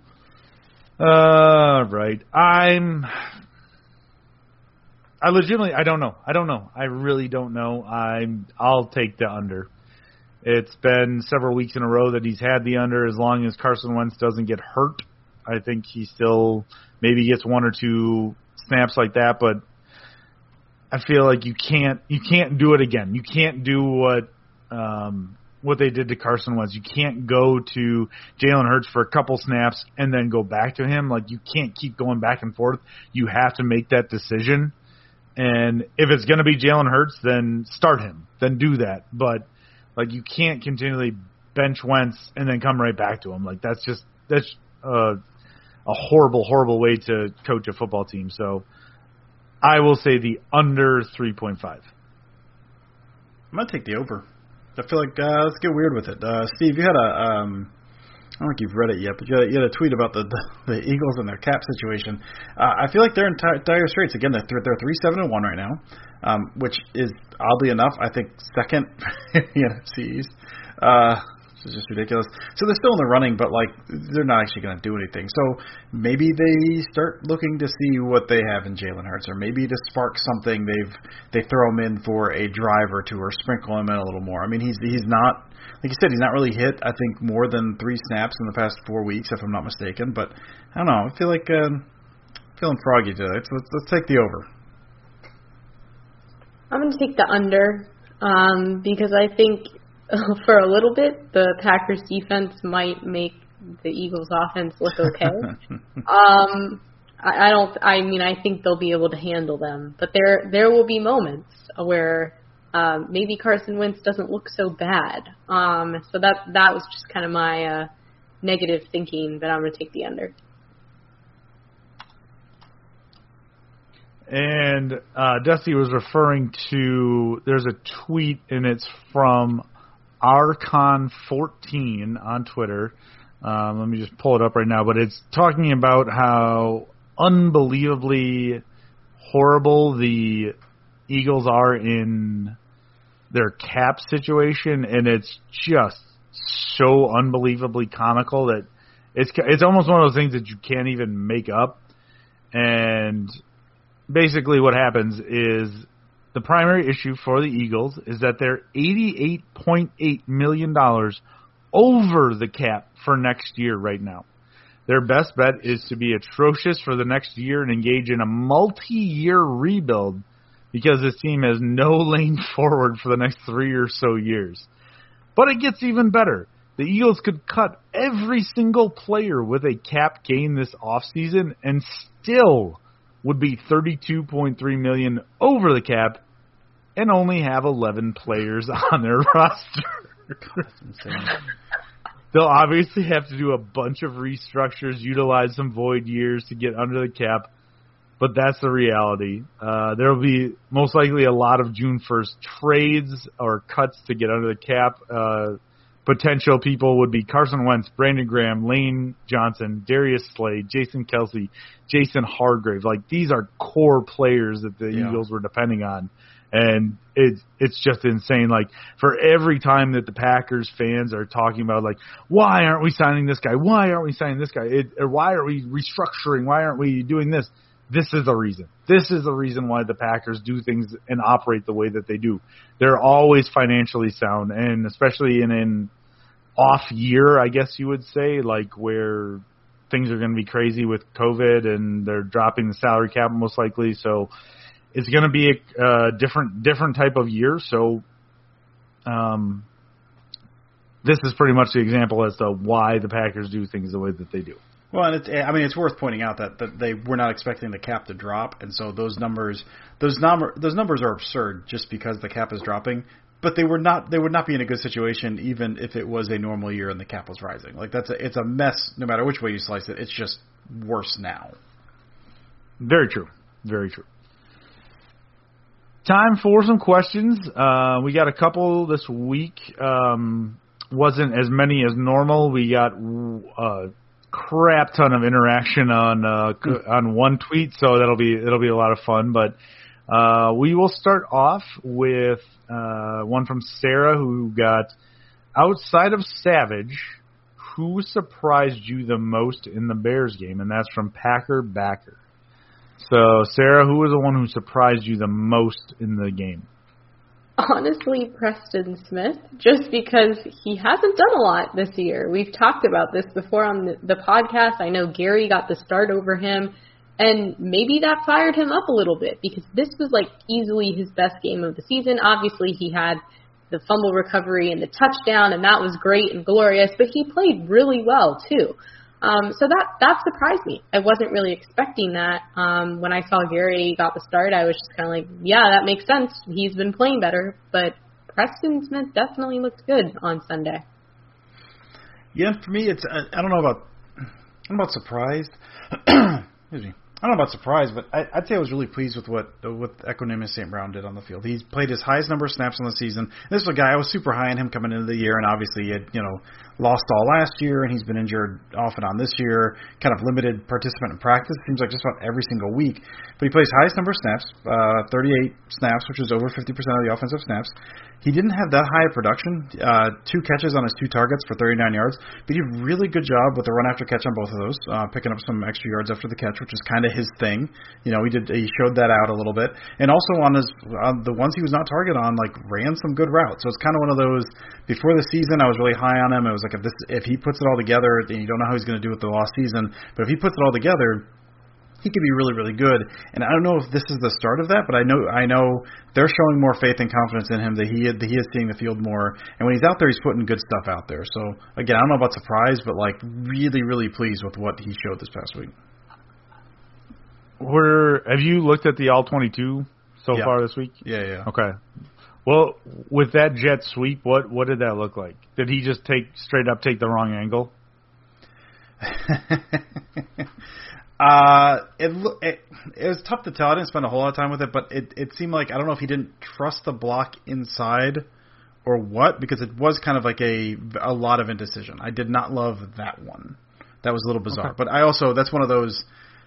Uh, right. I'm. I legitimately. I don't know. I don't know. I really don't know. I'm. I'll take the under. It's been several weeks in a row that he's had the under. As long as Carson Wentz doesn't get hurt, I think he still maybe gets one or two snaps like that. But I feel like you can't you can't do it again. You can't do what um, what they did to Carson Wentz. You can't go to Jalen Hurts for a couple snaps and then go back to him. Like, you can't keep going back and forth. You have to make that decision. And if it's going to be Jalen Hurts, then start him. Then do that. But like, you can't continually bench Wentz and then come right back to him. Like, that's just that's uh, a horrible, horrible way to coach a football team. So I will say the under three point five. I'm going to take the over. I feel like uh, let's get weird with it. Uh, Steve, you had a um, – I don't think you've read it yet, but you had a, you had a tweet about the, the the Eagles and their cap situation. Uh, I feel like they're in t- dire straits. Again, they're three seven and one right now. Um, which is, oddly enough, I think second in the N F C East. Uh, it's just ridiculous. So they're still in the running, but, like, they're not actually going to do anything. So maybe they start looking to see what they have in Jalen Hurts, or maybe to spark something, they've they throw him in for a drive or two, or sprinkle him in a little more. I mean, he's he's not, like you said, he's not really hit, I think, more than three snaps in the past four weeks, if I'm not mistaken. But I don't know. I feel like um, I'm feeling froggy today. So let's, let's take the over. I'm going to take the under um, because I think for a little bit the Packers defense might make the Eagles offense look okay. um, I, I don't. I mean, I think they'll be able to handle them, but there there will be moments where um, maybe Carson Wentz doesn't look so bad. Um, so that that was just kind of my uh, negative thinking, but I'm going to take the under. And uh, Dusty was referring to, there's a tweet, and it's from Archon fourteen on Twitter. Um, let me just pull it up right now. But it's talking about how unbelievably horrible the Eagles are in their cap situation, and it's just so unbelievably comical that it's it's almost one of those things that you can't even make up. And basically what happens is the primary issue for the Eagles is that they're eighty-eight point eight million dollars over the cap for next year right now. Their best bet is to be atrocious for the next year and engage in a multi-year rebuild because this team has no lane forward for the next three or so years. But it gets even better. The Eagles could cut every single player with a cap gain this offseason and still would be thirty-two point three million dollars over the cap and only have eleven players on their roster. God, that's insane. They'll obviously have to do a bunch of restructures, utilize some void years to get under the cap, but that's the reality. Uh, there will be most likely a lot of June first trades or cuts to get under the cap. Uh, potential people would be Carson Wentz, Brandon Graham, Lane Johnson, Darius Slade, Jason Kelsey, Jason Hargrave. Like, these are core players that the yeah. Eagles were depending on. And it's, it's just insane. Like, for every time that the Packers fans are talking about, like, why aren't we signing this guy? Why aren't we signing this guy? It, or why are we restructuring? Why aren't we doing this? This is the reason. This is the reason why the Packers do things and operate the way that they do. They're always financially sound, and especially in an off year, I guess you would say, like where things are going to be crazy with COVID and they're dropping the salary cap most likely. So it's going to be a uh, different different type of year. So um, this is pretty much the example as to why the Packers do things the way that they do. Well, and it's, I mean, it's worth pointing out that, that they were not expecting the cap to drop, and so those numbers, those number, those numbers are absurd just because the cap is dropping. But they were not, they would not be in a good situation even if it was a normal year and the cap was rising. Like that's a, it's a mess no matter which way you slice it. It's just worse now. Very true. Very true. time for some questions. Uh, we got a couple this week. Um, wasn't as many as normal. We got a crap ton of interaction on uh, on one tweet, so that'll be it'll be a lot of fun. But uh, we will start off with uh, one from Sarah, who got, outside of Savage, who surprised you the most in the Bears game? And that's from Packer Backer. So, Sarah, who was the one who surprised you the most in the game? Honestly, Preston Smith, just because he hasn't done a lot this year. We've talked about this before on the, the podcast. I know Gary got the start over him, and maybe that fired him up a little bit because this was, like, easily his best game of the season. Obviously, he had the fumble recovery and the touchdown, and that was great and glorious, but he played really well, too. Um, so that, that surprised me. I wasn't really expecting that. Um, when I saw Gary got the start, I was just kind of like, yeah, that makes sense. He's been playing better. But Preston Smith definitely looked good on Sunday. Yeah, for me, it's I, I don't know about I don't know about surprised. Excuse me. I don't know about surprise, but I, I'd say I was really pleased with what with Equanimous Saint Brown did on the field. He's played his highest number of snaps on the season. This is a guy I was super high on him coming into the year, and obviously he had, you know, lost all last year, and he's been injured off and on this year, kind of limited participant in practice, seems like just about every single week. But he plays highest number of snaps, uh, thirty-eight snaps, which is over fifty percent of the offensive snaps. He didn't have that high of production, uh, two catches on his two targets for thirty-nine yards, but he did a really good job with the run after catch on both of those, uh, picking up some extra yards after the catch, which is kind of his thing. You know, he did he showed that out a little bit. And also on his on the ones he was not targeted on, like, ran some good routes. So it's kind of one of those, before the season, I was really high on him. I was like, if, this, if he puts it all together, then you don't know how he's going to do with the lost season, but if he puts it all together, he could be really, really good. And I don't know if this is the start of that, but I know I know they're showing more faith and confidence in him, that he, that he is seeing the field more. And when he's out there, he's putting good stuff out there. So, again, I don't know about surprise, but, like, really, really pleased with what he showed this past week. Were, have you looked at the all twenty-two so yeah. far this week? Yeah, yeah. Okay. Well, with that jet sweep, what, what did that look like? Did he just take straight up take the wrong angle? Uh, it, it it was tough to tell. I didn't spend a whole lot of time with it, but it, it seemed like, I don't know if he didn't trust the block inside or what, because it was kind of like a, a lot of indecision. I did not love that one. That was a little bizarre. Okay. But I also, that's one of those,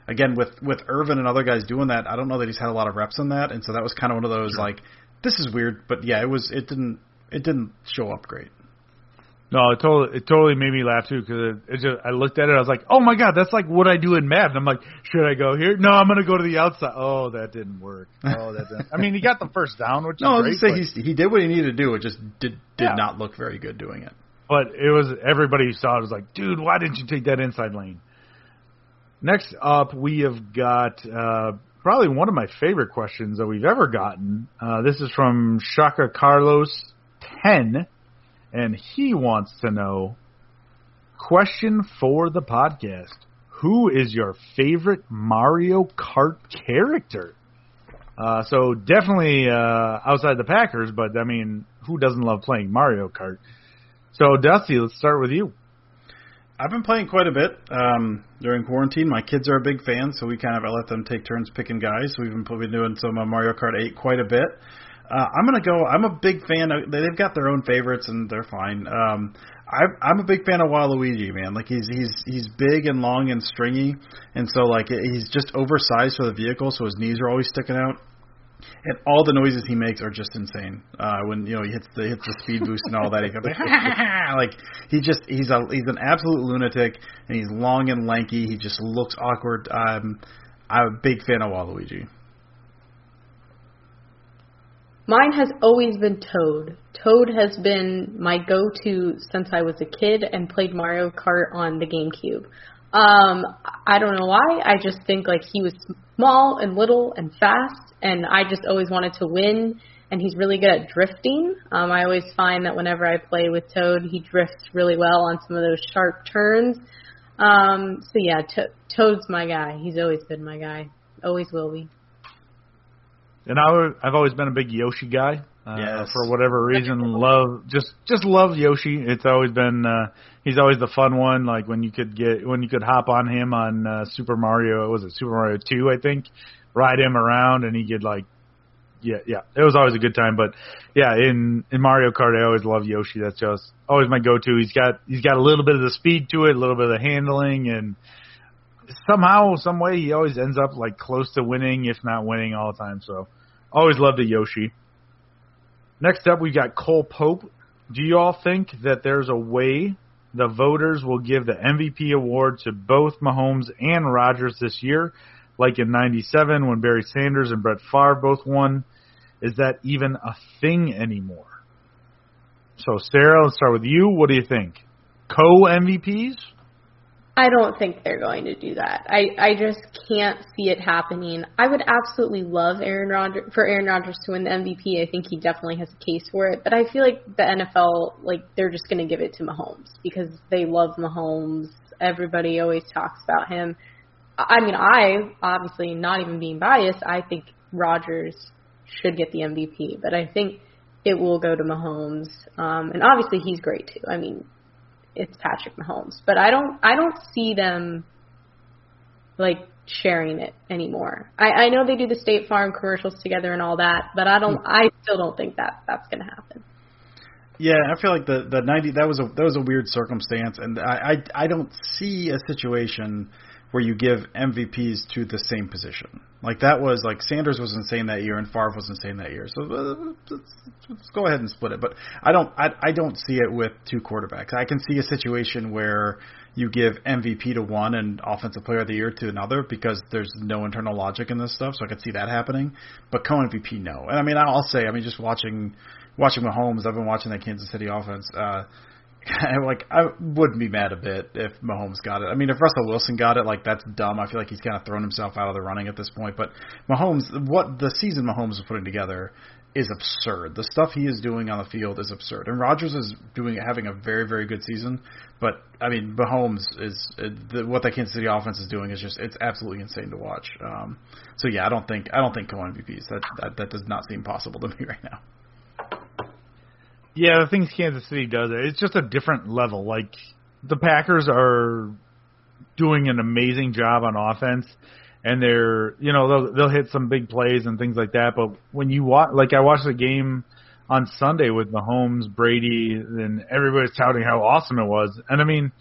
again, with, with Irvin and other guys doing that, I don't know that he's had a lot of reps on that, and so that was kind of one of those, sure. like, this is weird, but yeah, it was, it didn't, it didn't show up great. No, it totally, it totally made me laugh, too, because it, it just, I looked at it, I was like, oh, my God, that's like what I do in Madden. I'm like, should I go here? No, I'm going to go to the outside. Oh, that didn't work. Oh, that didn't. I mean, he got the first down, which no, is great. No, I was going to say, he, he did what he needed to do. It just did, did yeah. not look very good doing it. But it was, everybody who saw it was like, dude, why didn't you take that inside lane? Next up, we have got uh, probably one of my favorite questions that we've ever gotten. Uh, this is from Shaka Carlos ten. And he wants to know, question for the podcast, who is your favorite Mario Kart character? Uh, so definitely uh, outside the Packers, but, I mean, who doesn't love playing Mario Kart? So, Dusty, let's start with you. I've been playing quite a bit um, during quarantine. My kids are a big fan, so we kind of I let them take turns picking guys. So we've been, we've been doing some uh, Mario Kart eight quite a bit. Uh, I'm going to go – I'm a big fan. Of, they've got their own favorites, and they're fine. Um, I, I'm a big fan of Waluigi, man. Like, he's he's he's big and long and stringy, and so, like, he's just oversized for the vehicle, so his knees are always sticking out. And all the noises he makes are just insane. Uh, when, you know, he hits the hits the speed boost and all that, he goes like, ha, ha, ha. Like, he just he's a he's an absolute lunatic, and he's long and lanky. He just looks awkward. Um, I'm a big fan of Waluigi. Mine has always been Toad. Toad has been my go-to since I was a kid and played Mario Kart on the GameCube. Um, I don't know why. I just think, like, he was small and little and fast, and I just always wanted to win, and he's really good at drifting. Um, I always find that whenever I play with Toad, he drifts really well on some of those sharp turns. Um, so, yeah, to- Toad's my guy. He's always been my guy. Always will be. And I, I've always been a big Yoshi guy. Uh, yes. For whatever reason, love just just love Yoshi. It's always been uh, he's always the fun one. Like when you could get when you could hop on him on uh, Super Mario, was it Super Mario two? I think ride him around and he could like yeah, yeah, it was always a good time. But yeah, in, in Mario Kart, I always love Yoshi. That's just always my go-to. He's got he's got a little bit of the speed to it, a little bit of the handling, and somehow, some way, he always ends up like close to winning, if not winning, all the time. So always loved a Yoshi. Next up, we've got Cole Pope. Do you all think that there's a way the voters will give the M V P award to both Mahomes and Rodgers this year, like in ninety-seven when Barry Sanders and Brett Favre both won? Is that even a thing anymore? So, Sarah, let's start with you. What do you think? Co M V Ps? I don't think they're going to do that. I, I just can't see it happening. I would absolutely love Aaron Rodgers for Aaron Rodgers to win the M V P. I think he definitely has a case for it. But I feel like the N F L, like, they're just going to give it to Mahomes because they love Mahomes. Everybody always talks about him. I mean, I, obviously, not even being biased, I think Rodgers should get the M V P. But I think it will go to Mahomes. Um, and obviously, he's great, too. I mean, it's Patrick Mahomes, but I don't, I don't see them like sharing it anymore. I, I know they do the State Farm commercials together and all that, but I don't, I still don't think that that's going to happen. Yeah. I feel like the, the ninety, that was a, that was a weird circumstance. And I, I, I don't see a situation where you give M V Ps to the same position. Like that was like Sanders was insane that year and Favre was insane that year. So uh, let's, let's go ahead and split it. But I don't I, I don't see it with two quarterbacks. I can see a situation where you give M V P to one and offensive player of the year to another because there's no internal logic in this stuff. So I could see that happening. But co M V P, no. And I mean, I'll say, I mean, just watching watching Mahomes, I've been watching that Kansas City offense. Uh, like I wouldn't be mad a bit if Mahomes got it. I mean, if Russell Wilson got it, like that's dumb. I feel like he's kind of thrown himself out of the running at this point. But Mahomes, what the season Mahomes is putting together is absurd. The stuff he is doing on the field is absurd. And Rodgers is doing having a very very good season. But I mean, Mahomes is the, what that Kansas City offense is doing is just it's absolutely insane to watch. Um, so yeah, I don't think I don't think co M V Ps. That, that that does not seem possible to me right now. Yeah, the things Kansas City does, it's just a different level. Like, the Packers are doing an amazing job on offense, and they're, you know, they'll, they'll hit some big plays and things like that. But when you watch, like, I watched the game on Sunday with Mahomes, Brady, and everybody's touting how awesome it was. And, I mean,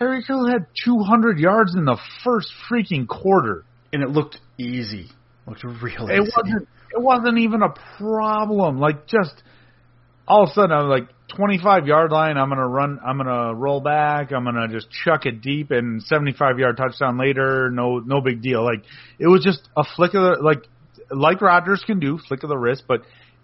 Tyreek Hill had two hundred yards in the first freaking quarter. And it looked easy. It looked really it easy. Wasn't, it wasn't even a problem. Like, just... all of a sudden, I was like, twenty-five yard line, I'm going to run, I'm going to roll back, I'm going to just chuck it deep, and seventy-five yard touchdown later, no no big deal. Like, it was just a flick of the, like, like Rodgers can do, flick of the wrist, but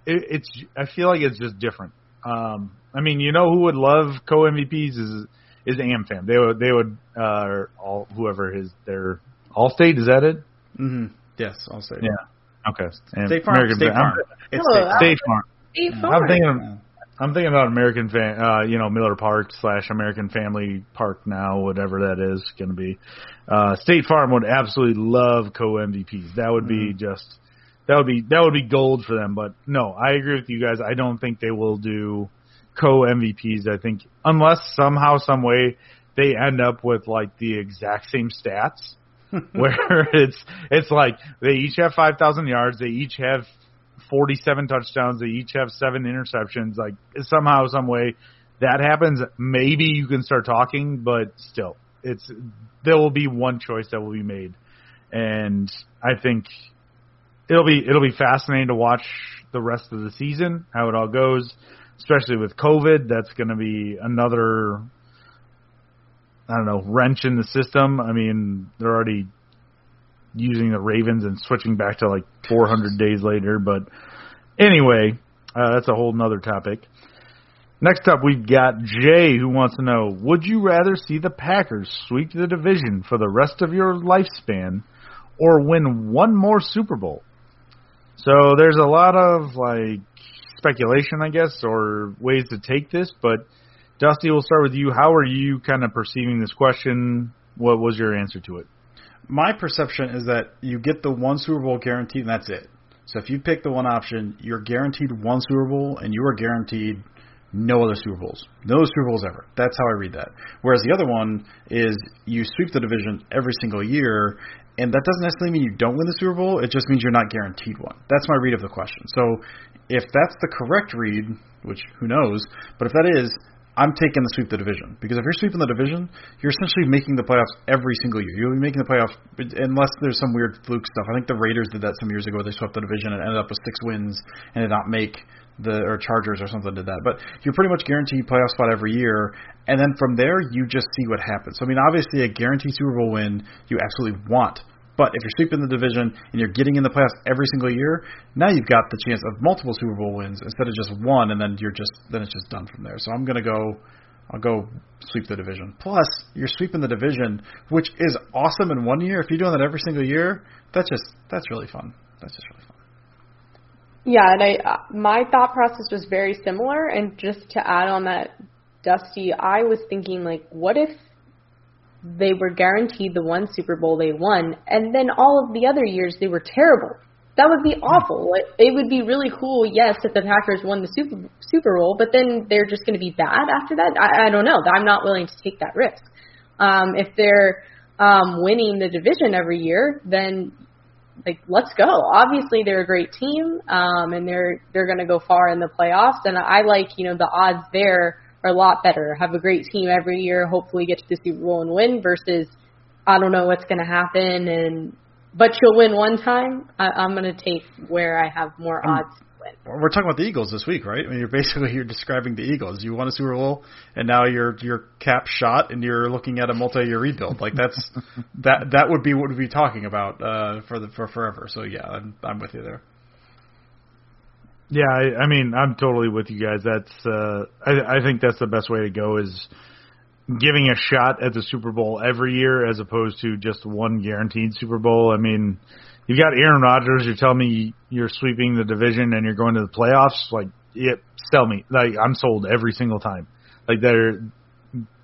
it, it's, I feel like it's just different. Um, I mean, you know who would love co M V Ps is, is AmFam. They would, they would, uh, or all, whoever is their, Allstate, is that it? Mm-hmm. Yes, Allstate. Yeah. Okay. State Farm. American State Farm. It's State, State Farm. I'm thinking, I'm thinking about American, fam- uh, you know, Miller Park slash American Family Park now, whatever that is going to be. Uh, State Farm would absolutely love co M V Ps. That would be mm. just, that would be that would be gold for them. But no, I agree with you guys. I don't think they will do co M V Ps. I think unless somehow, some way, they end up with like the exact same stats, where it's it's like they each have five thousand yards, they each have forty-seven touchdowns, they each have seven interceptions. Like, somehow, some way that happens, maybe you can start talking, but still, it's there will be one choice that will be made, and I think it'll be it'll be fascinating to watch the rest of the season, how it all goes, especially with COVID. That's going to be another, I don't know, wrench in the system. I mean, they're already using the Ravens and switching back to like four hundred days later. But anyway, uh, that's a whole nother topic. Next up, we've got Jay, who wants to know, would you rather see the Packers sweep the division for the rest of your lifespan or win one more Super Bowl? So there's a lot of like speculation, I guess, or ways to take this, but Dusty, we'll start with you. How are you kind of perceiving this question? What was your answer to it? My perception is that you get the one Super Bowl guaranteed, and that's it. So if you pick the one option, you're guaranteed one Super Bowl, and you are guaranteed No other Super Bowls. No Super Bowls ever. That's how I read that. Whereas the other one is you sweep the division every single year, and that doesn't necessarily mean you don't win the Super Bowl. It just means you're not guaranteed one. That's my read of the question. So if that's the correct read, which who knows, but if that is, I'm taking the sweep the division. Because if you're sweeping the division, you're essentially making the playoffs every single year. You'll be making the playoffs unless there's some weird fluke stuff. I think the Raiders did that some years ago. They swept the division and ended up with six wins and did not make the – or Chargers or something did that. But you're pretty much guaranteed playoff spot every year. And then from there, you just see what happens. So, I mean, obviously a guaranteed Super Bowl win you absolutely want. But if you're sweeping the division and you're getting in the playoffs every single year, now you've got the chance of multiple Super Bowl wins instead of just one, and then you're just then it's just done from there. So I'm gonna go, I'll go sweep the division. Plus, you're sweeping the division, which is awesome in one year. If you're doing that every single year, that's just that's really fun. That's just really fun. Yeah, and I uh, my thought process was very similar. And just to add on that, Dusty, I was thinking like, what if they were guaranteed the one Super Bowl they won, and then all of the other years they were terrible? That would be awful. It, it would be really cool, yes, if the Packers won the Super Super Bowl, but then they're just going to be bad after that? I, I don't know. I'm not willing to take that risk. Um, if they're um, winning the division every year, then like let's go. Obviously, they're a great team, um, and they're they're going to go far in the playoffs. And I like you know the odds there are a lot better. Have a great team every year, hopefully get to the Super Bowl and win versus I don't know what's going to happen, and but you'll win one time. I, I'm going to take where I have more um, odds to win. We're talking about the Eagles this week, right? I mean, you're basically you're describing the Eagles. You won a Super Bowl, and now your your cap shot, and you're looking at a multi-year rebuild. Like that's that that would be what we'd be talking about uh, for the for forever. So yeah, I'm I'm with you there. Yeah, I, I mean, I'm totally with you guys. That's uh, I, I think that's the best way to go is giving a shot at the Super Bowl every year as opposed to just one guaranteed Super Bowl. I mean, you've got Aaron Rodgers. You're telling me you're sweeping the division and you're going to the playoffs. Like, yep, sell me. Like, I'm sold every single time. Like, they're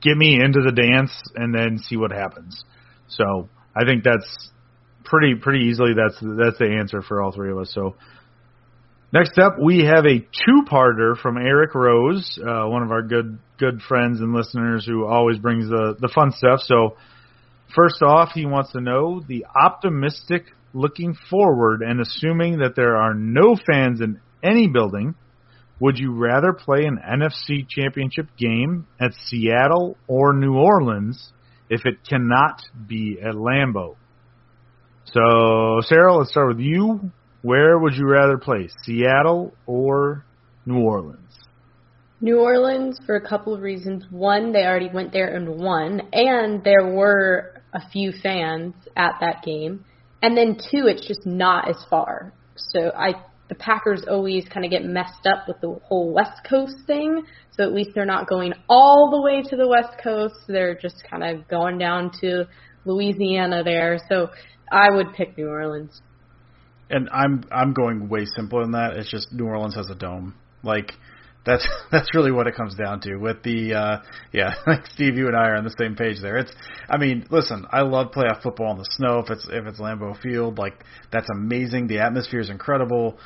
get me into the dance and then see what happens. So I think that's pretty pretty easily that's that's the answer for all three of us. So. Next up, we have a two-parter from Eric Rose, uh, one of our good good friends and listeners who always brings the, the fun stuff. So first off, he wants to know the optimistic looking forward and assuming that there are no fans in any building, would you rather play an N F C championship game at Seattle or New Orleans if it cannot be at Lambeau? So, Sarah, let's start with you. Where would you rather play, Seattle or New Orleans? New Orleans for a couple of reasons. One, they already went there and won, and there were a few fans at that game. And then two, it's just not as far. So I, the Packers always kind of get messed up with the whole West Coast thing, so at least they're not going all the way to the West Coast. They're just kind of going down to Louisiana there. So I would pick New Orleans. And I'm I'm going way simpler than that. It's just New Orleans has a dome. Like that's that's really what it comes down to. With the uh, yeah, like Steve, you and I are on the same page there. It's I mean, listen, I love playoff football in the snow. If it's if it's Lambeau Field, like that's amazing. The atmosphere is incredible.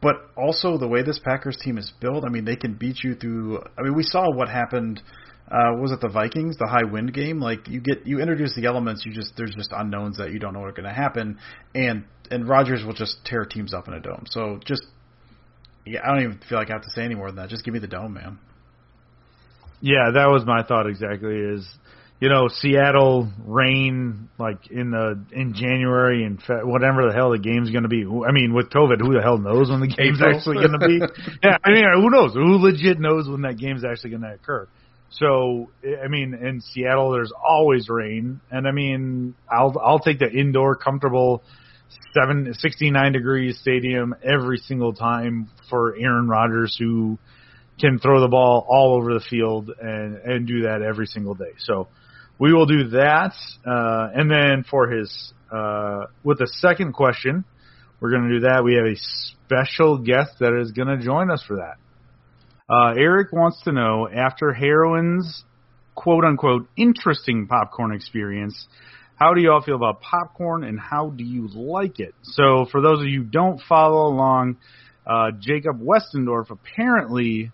But also the way this Packers team is built, I mean, they can beat you through. I mean, we saw what happened. Uh, was it the Vikings, the high wind game? Like you get, you introduce the elements, you just there's just unknowns that you don't know what are going to happen, and and Rodgers will just tear teams up in a dome. So just, yeah, I don't even feel like I have to say any more than that. Just give me the dome, man. Yeah, that was my thought exactly. Is you know Seattle rain like in the in January and fe- whatever the hell the game's going to be. I mean, with COVID, who the hell knows when the game's actually going to be? Yeah, I mean, who knows? Who legit knows when that game's actually going to occur? So, I mean, in Seattle, there's always rain. And, I mean, I'll I'll take the indoor, comfortable, sixty-nine degrees stadium every single time for Aaron Rodgers, who can throw the ball all over the field and, and do that every single day. So we will do that. Uh, and then for his uh, – with the second question, we're going to do that. We have a special guest that is going to join us for that. Uh, Eric wants to know, after Heroin's quote-unquote interesting popcorn experience, how do you all feel about popcorn and how do you like it? So for those of you who don't follow along, uh, Jacob Westendorf apparently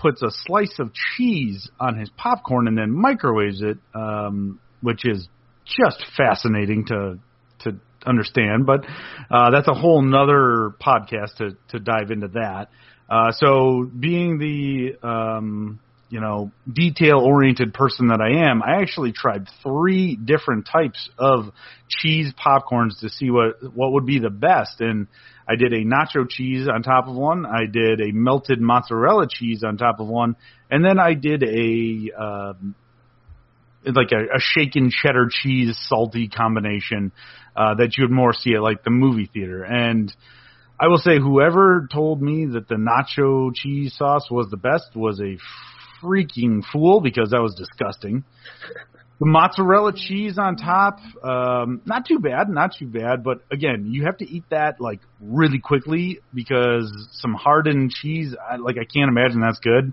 puts a slice of cheese on his popcorn and then microwaves it, um, which is just fascinating to to understand. But uh, that's a whole nother podcast to, to dive into that. Uh, so being the, um, you know, detail-oriented person that I am, I actually tried three different types of cheese popcorns to see what, what would be the best. And I did a nacho cheese on top of one. I did a melted mozzarella cheese on top of one. And then I did a, um, like a, a shaken cheddar cheese salty combination uh, that you would more see at, like, the movie theater. And I will say whoever told me that the nacho cheese sauce was the best was a freaking fool, because that was disgusting. The mozzarella cheese on top, um, not too bad, not too bad. But, again, you have to eat that, like, really quickly, because some hardened cheese, I, like, I can't imagine that's good.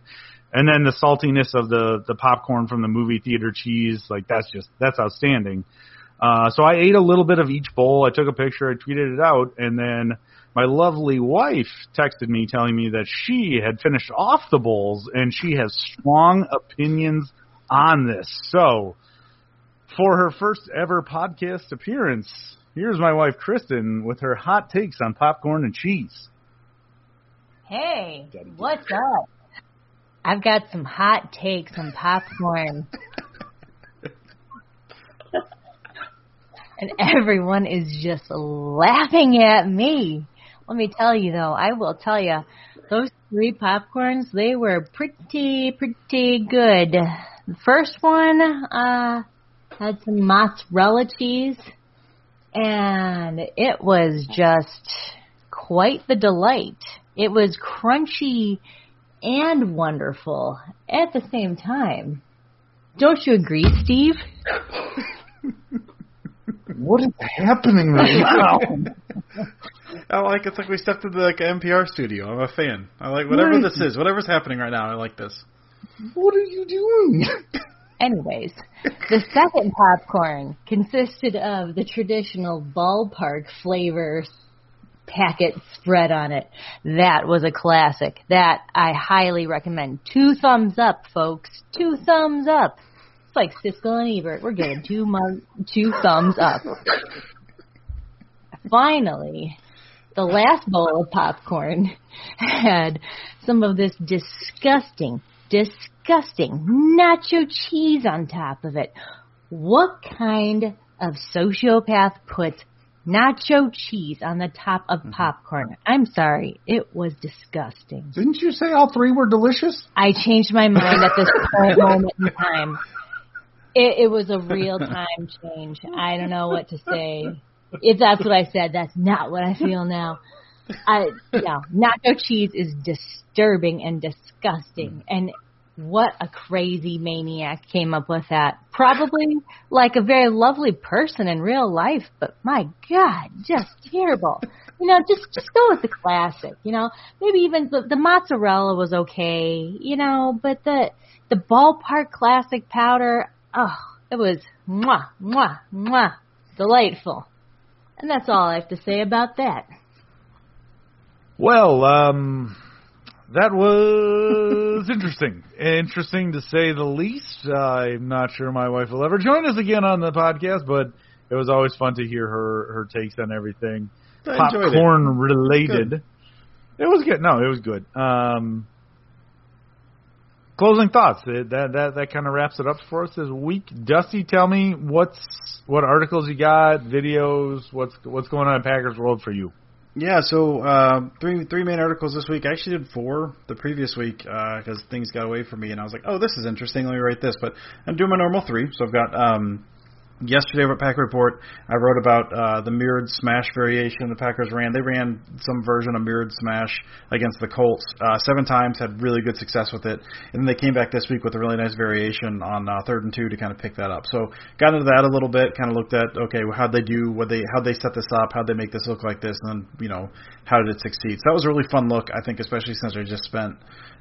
And then the saltiness of the, the popcorn from the movie theater cheese, like, that's just that's outstanding. Uh, so I ate a little bit of each bowl. I took a picture. I tweeted it out. And then my lovely wife texted me telling me that she had finished off the bowls, and she has strong opinions on this. So for her first ever podcast appearance, here's my wife, Kristen, with her hot takes on popcorn and cheese. Hey, what's up? I've got some hot takes on popcorn. And everyone is just laughing at me. Let me tell you, though, I will tell you, those three popcorns, they were pretty, pretty good. The first one uh, had some mozzarella cheese, and it was just quite the delight. It was crunchy and wonderful at the same time. Don't you agree, Steve? What is happening right now? I like it's like we stepped into like an N P R studio. I'm a fan. I like whatever what this is. Whatever's happening right now, I like this. What are you doing? Anyways, the second popcorn consisted of the traditional ballpark flavor packet spread on it. That was a classic. That I highly recommend. Two thumbs up, folks. Two thumbs up. Like Siskel and Ebert, we're giving two months, two thumbs up. Finally, the last bowl of popcorn had some of this disgusting, disgusting nacho cheese on top of it. What kind of sociopath puts nacho cheese on the top of popcorn? I'm sorry. It was disgusting. Didn't you say all three were delicious? I changed my mind at this point moment in time. It, it was a real-time change. I don't know what to say. If that's what I said, that's not what I feel now. I, yeah, nacho cheese is disturbing and disgusting. And what a crazy maniac came up with that. Probably like a very lovely person in real life, but my God, just terrible. You know, just, just go with the classic, you know. Maybe even the, the mozzarella was okay, you know, but the the ballpark classic powder – oh, it was mwah, mwah, mwah, delightful. And that's all I have to say about that. Well, um, that was interesting. Interesting to say the least. I'm not sure my wife will ever join us again on the podcast, but it was always fun to hear her, her takes on everything. Popcorn-related. It. it was good. No, it was good. Um Closing thoughts. That that that kind of wraps it up for us this week. Dusty, tell me what's what articles you got, videos, what's what's going on in Packers World for you? Yeah, so uh, three three main articles this week. I actually did four the previous week because uh, things got away from me, and I was like, oh, this is interesting. Let me write this. But I'm doing my normal three. So I've got um, yesterday with Packer Report, I wrote about uh, the mirrored smash variation the Packers ran. They ran some version of mirrored smash against the Colts uh, seven times, had really good success with it. And then they came back this week with a really nice variation on uh, third and two to kind of pick that up. So got into that a little bit, kind of looked at, okay, well, how'd they do, what they, how'd they set this up, how'd they make this look like this, and then, you know, how did it succeed? So that was a really fun look, I think, especially since I just spent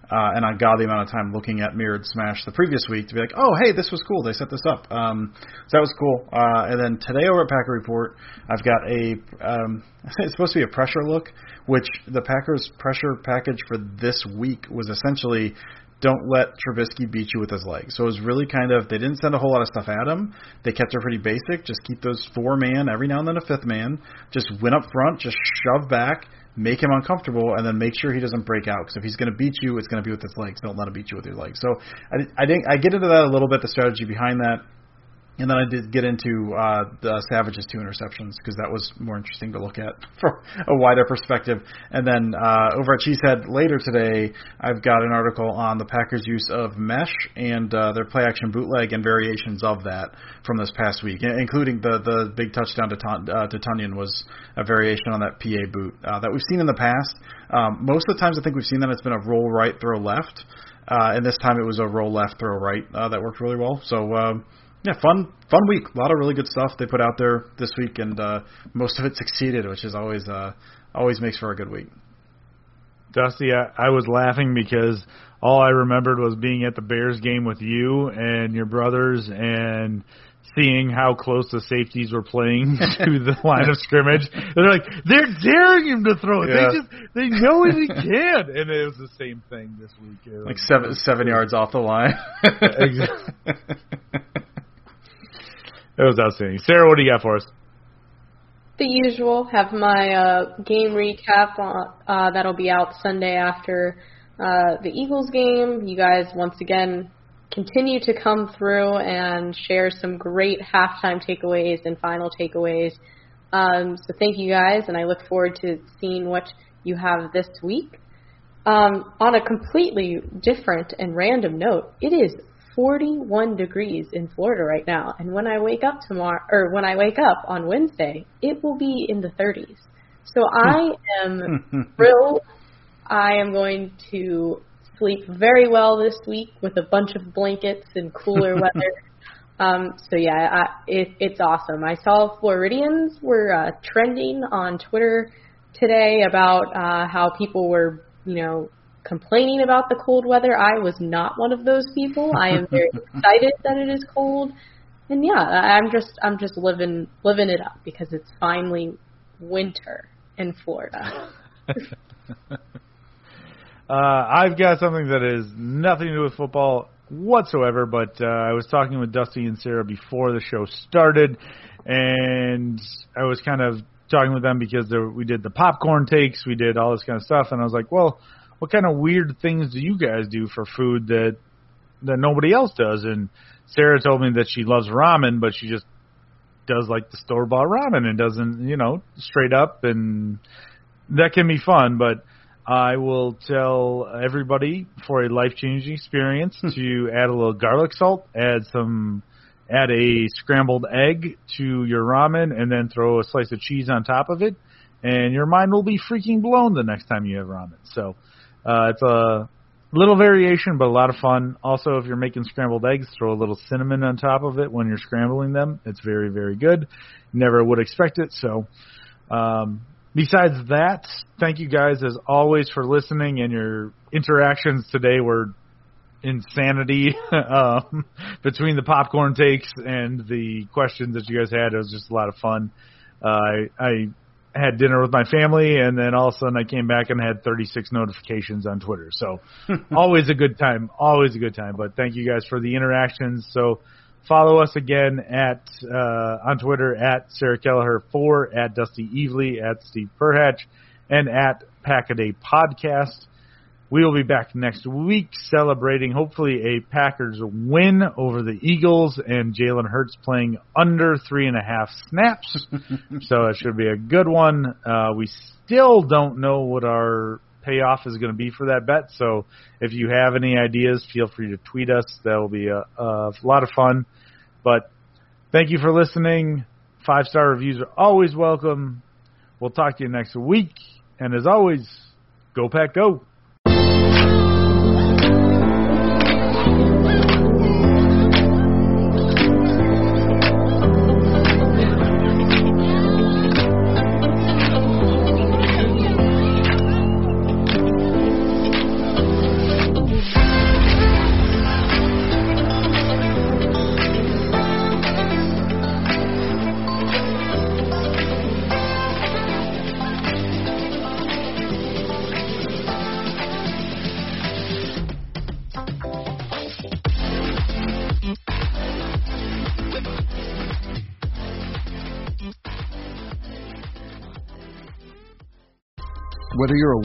uh, an ungodly amount of time looking at mirrored smash the previous week to be like, oh, hey, this was cool, they set this up. Um, so that was cool. Uh, and then today over at Packer Report, I've got a um, – it's supposed to be a pressure look, which the Packers pressure package for this week was essentially don't let Trubisky beat you with his legs. So it was really kind of, they didn't send a whole lot of stuff at him. They kept it pretty basic. Just keep those four man, every now and then a fifth man. Just win up front, just shove back, make him uncomfortable, and then make sure he doesn't break out. Because if he's going to beat you, it's going to be with his legs. Don't let him beat you with your legs. So I, I, think, I get into that a little bit, the strategy behind that. And then I did get into uh, the Savage's two interceptions because that was more interesting to look at from a wider perspective. And then uh, over at Cheesehead later today, I've got an article on the Packers' use of mesh and uh, their play-action bootleg and variations of that from this past week, including the, the big touchdown to, Ton- uh, to Tonyan was a variation on that P A boot uh, that we've seen in the past. Um, most of the times I think we've seen that it's been a roll right, throw left. Uh, and this time it was a roll left, throw right uh, that worked really well. So, um, Yeah, fun fun week. A lot of really good stuff they put out there this week, and uh, most of it succeeded, which is always uh, always makes for a good week. Dusty, I, I was laughing because all I remembered was being at the Bears game with you and your brothers and seeing how close the safeties were playing to the line of scrimmage. They're like, they're daring him to throw it. Yeah. They just they know he can. And it was the same thing this week. Like, like seven, seven yards off the line. Yeah, exactly. It was outstanding. Sarah, what do you got for us? The usual. Have my uh, game recap. On, uh, that'll be out Sunday after uh, the Eagles game. You guys, once again, continue to come through and share some great halftime takeaways and final takeaways. Um, so thank you guys, and I look forward to seeing what you have this week. Um, on a completely different and random note, it is forty-one degrees in Florida right now, and when I wake up tomorrow, or when I wake up on Wednesday, it will be in the thirties. So I am thrilled. I am going to sleep very well this week with a bunch of blankets and cooler weather. Um, so yeah, I, it, it's awesome. I saw Floridians were uh, trending on Twitter today about uh, how people were, you know, complaining about the cold weather. I was not one of those people. I am very excited that it is cold, and yeah, I'm just I'm just living living it up because it's finally winter in Florida. uh, I've got something that is nothing to do with football whatsoever, but uh, I was talking with Dusty and Sarah before the show started, and I was kind of talking with them because there, we did the popcorn takes, we did all this kind of stuff, and I was like, well, what kind of weird things do you guys do for food that that nobody else does? And Sarah told me that she loves ramen, but she just does like the store-bought ramen and doesn't, you know, straight up. And that can be fun, but I will tell everybody for a life-changing experience to add a little garlic salt, add some, add a scrambled egg to your ramen, and then throw a slice of cheese on top of it, and your mind will be freaking blown the next time you have ramen. So Uh, it's a little variation, but a lot of fun. Also, if you're making scrambled eggs, throw a little cinnamon on top of it when you're scrambling them. It's very, very good. Never would expect it. So um, besides that, thank you guys, as always, for listening, and your interactions today were insanity um, between the popcorn takes and the questions that you guys had. It was just a lot of fun. Uh, I, I had dinner with my family, and then all of a sudden I came back and had thirty-six notifications on Twitter. So always a good time, always a good time. But thank you guys for the interactions. So follow us again at uh, on Twitter at Sarah Kelleher four, at Dusty Evely, at Steve Perhatch, and at Pack-A-Day Podcast. We will be back next week celebrating hopefully a Packers win over the Eagles and Jalen Hurts playing under three and a half snaps. So it should be a good one. Uh, we still don't know what our payoff is going to be for that bet. So if you have any ideas, feel free to tweet us. That will be a, a lot of fun. But thank you for listening. Five-star reviews are always welcome. We'll talk to you next week. And as always, go Pack, go. Whether you're a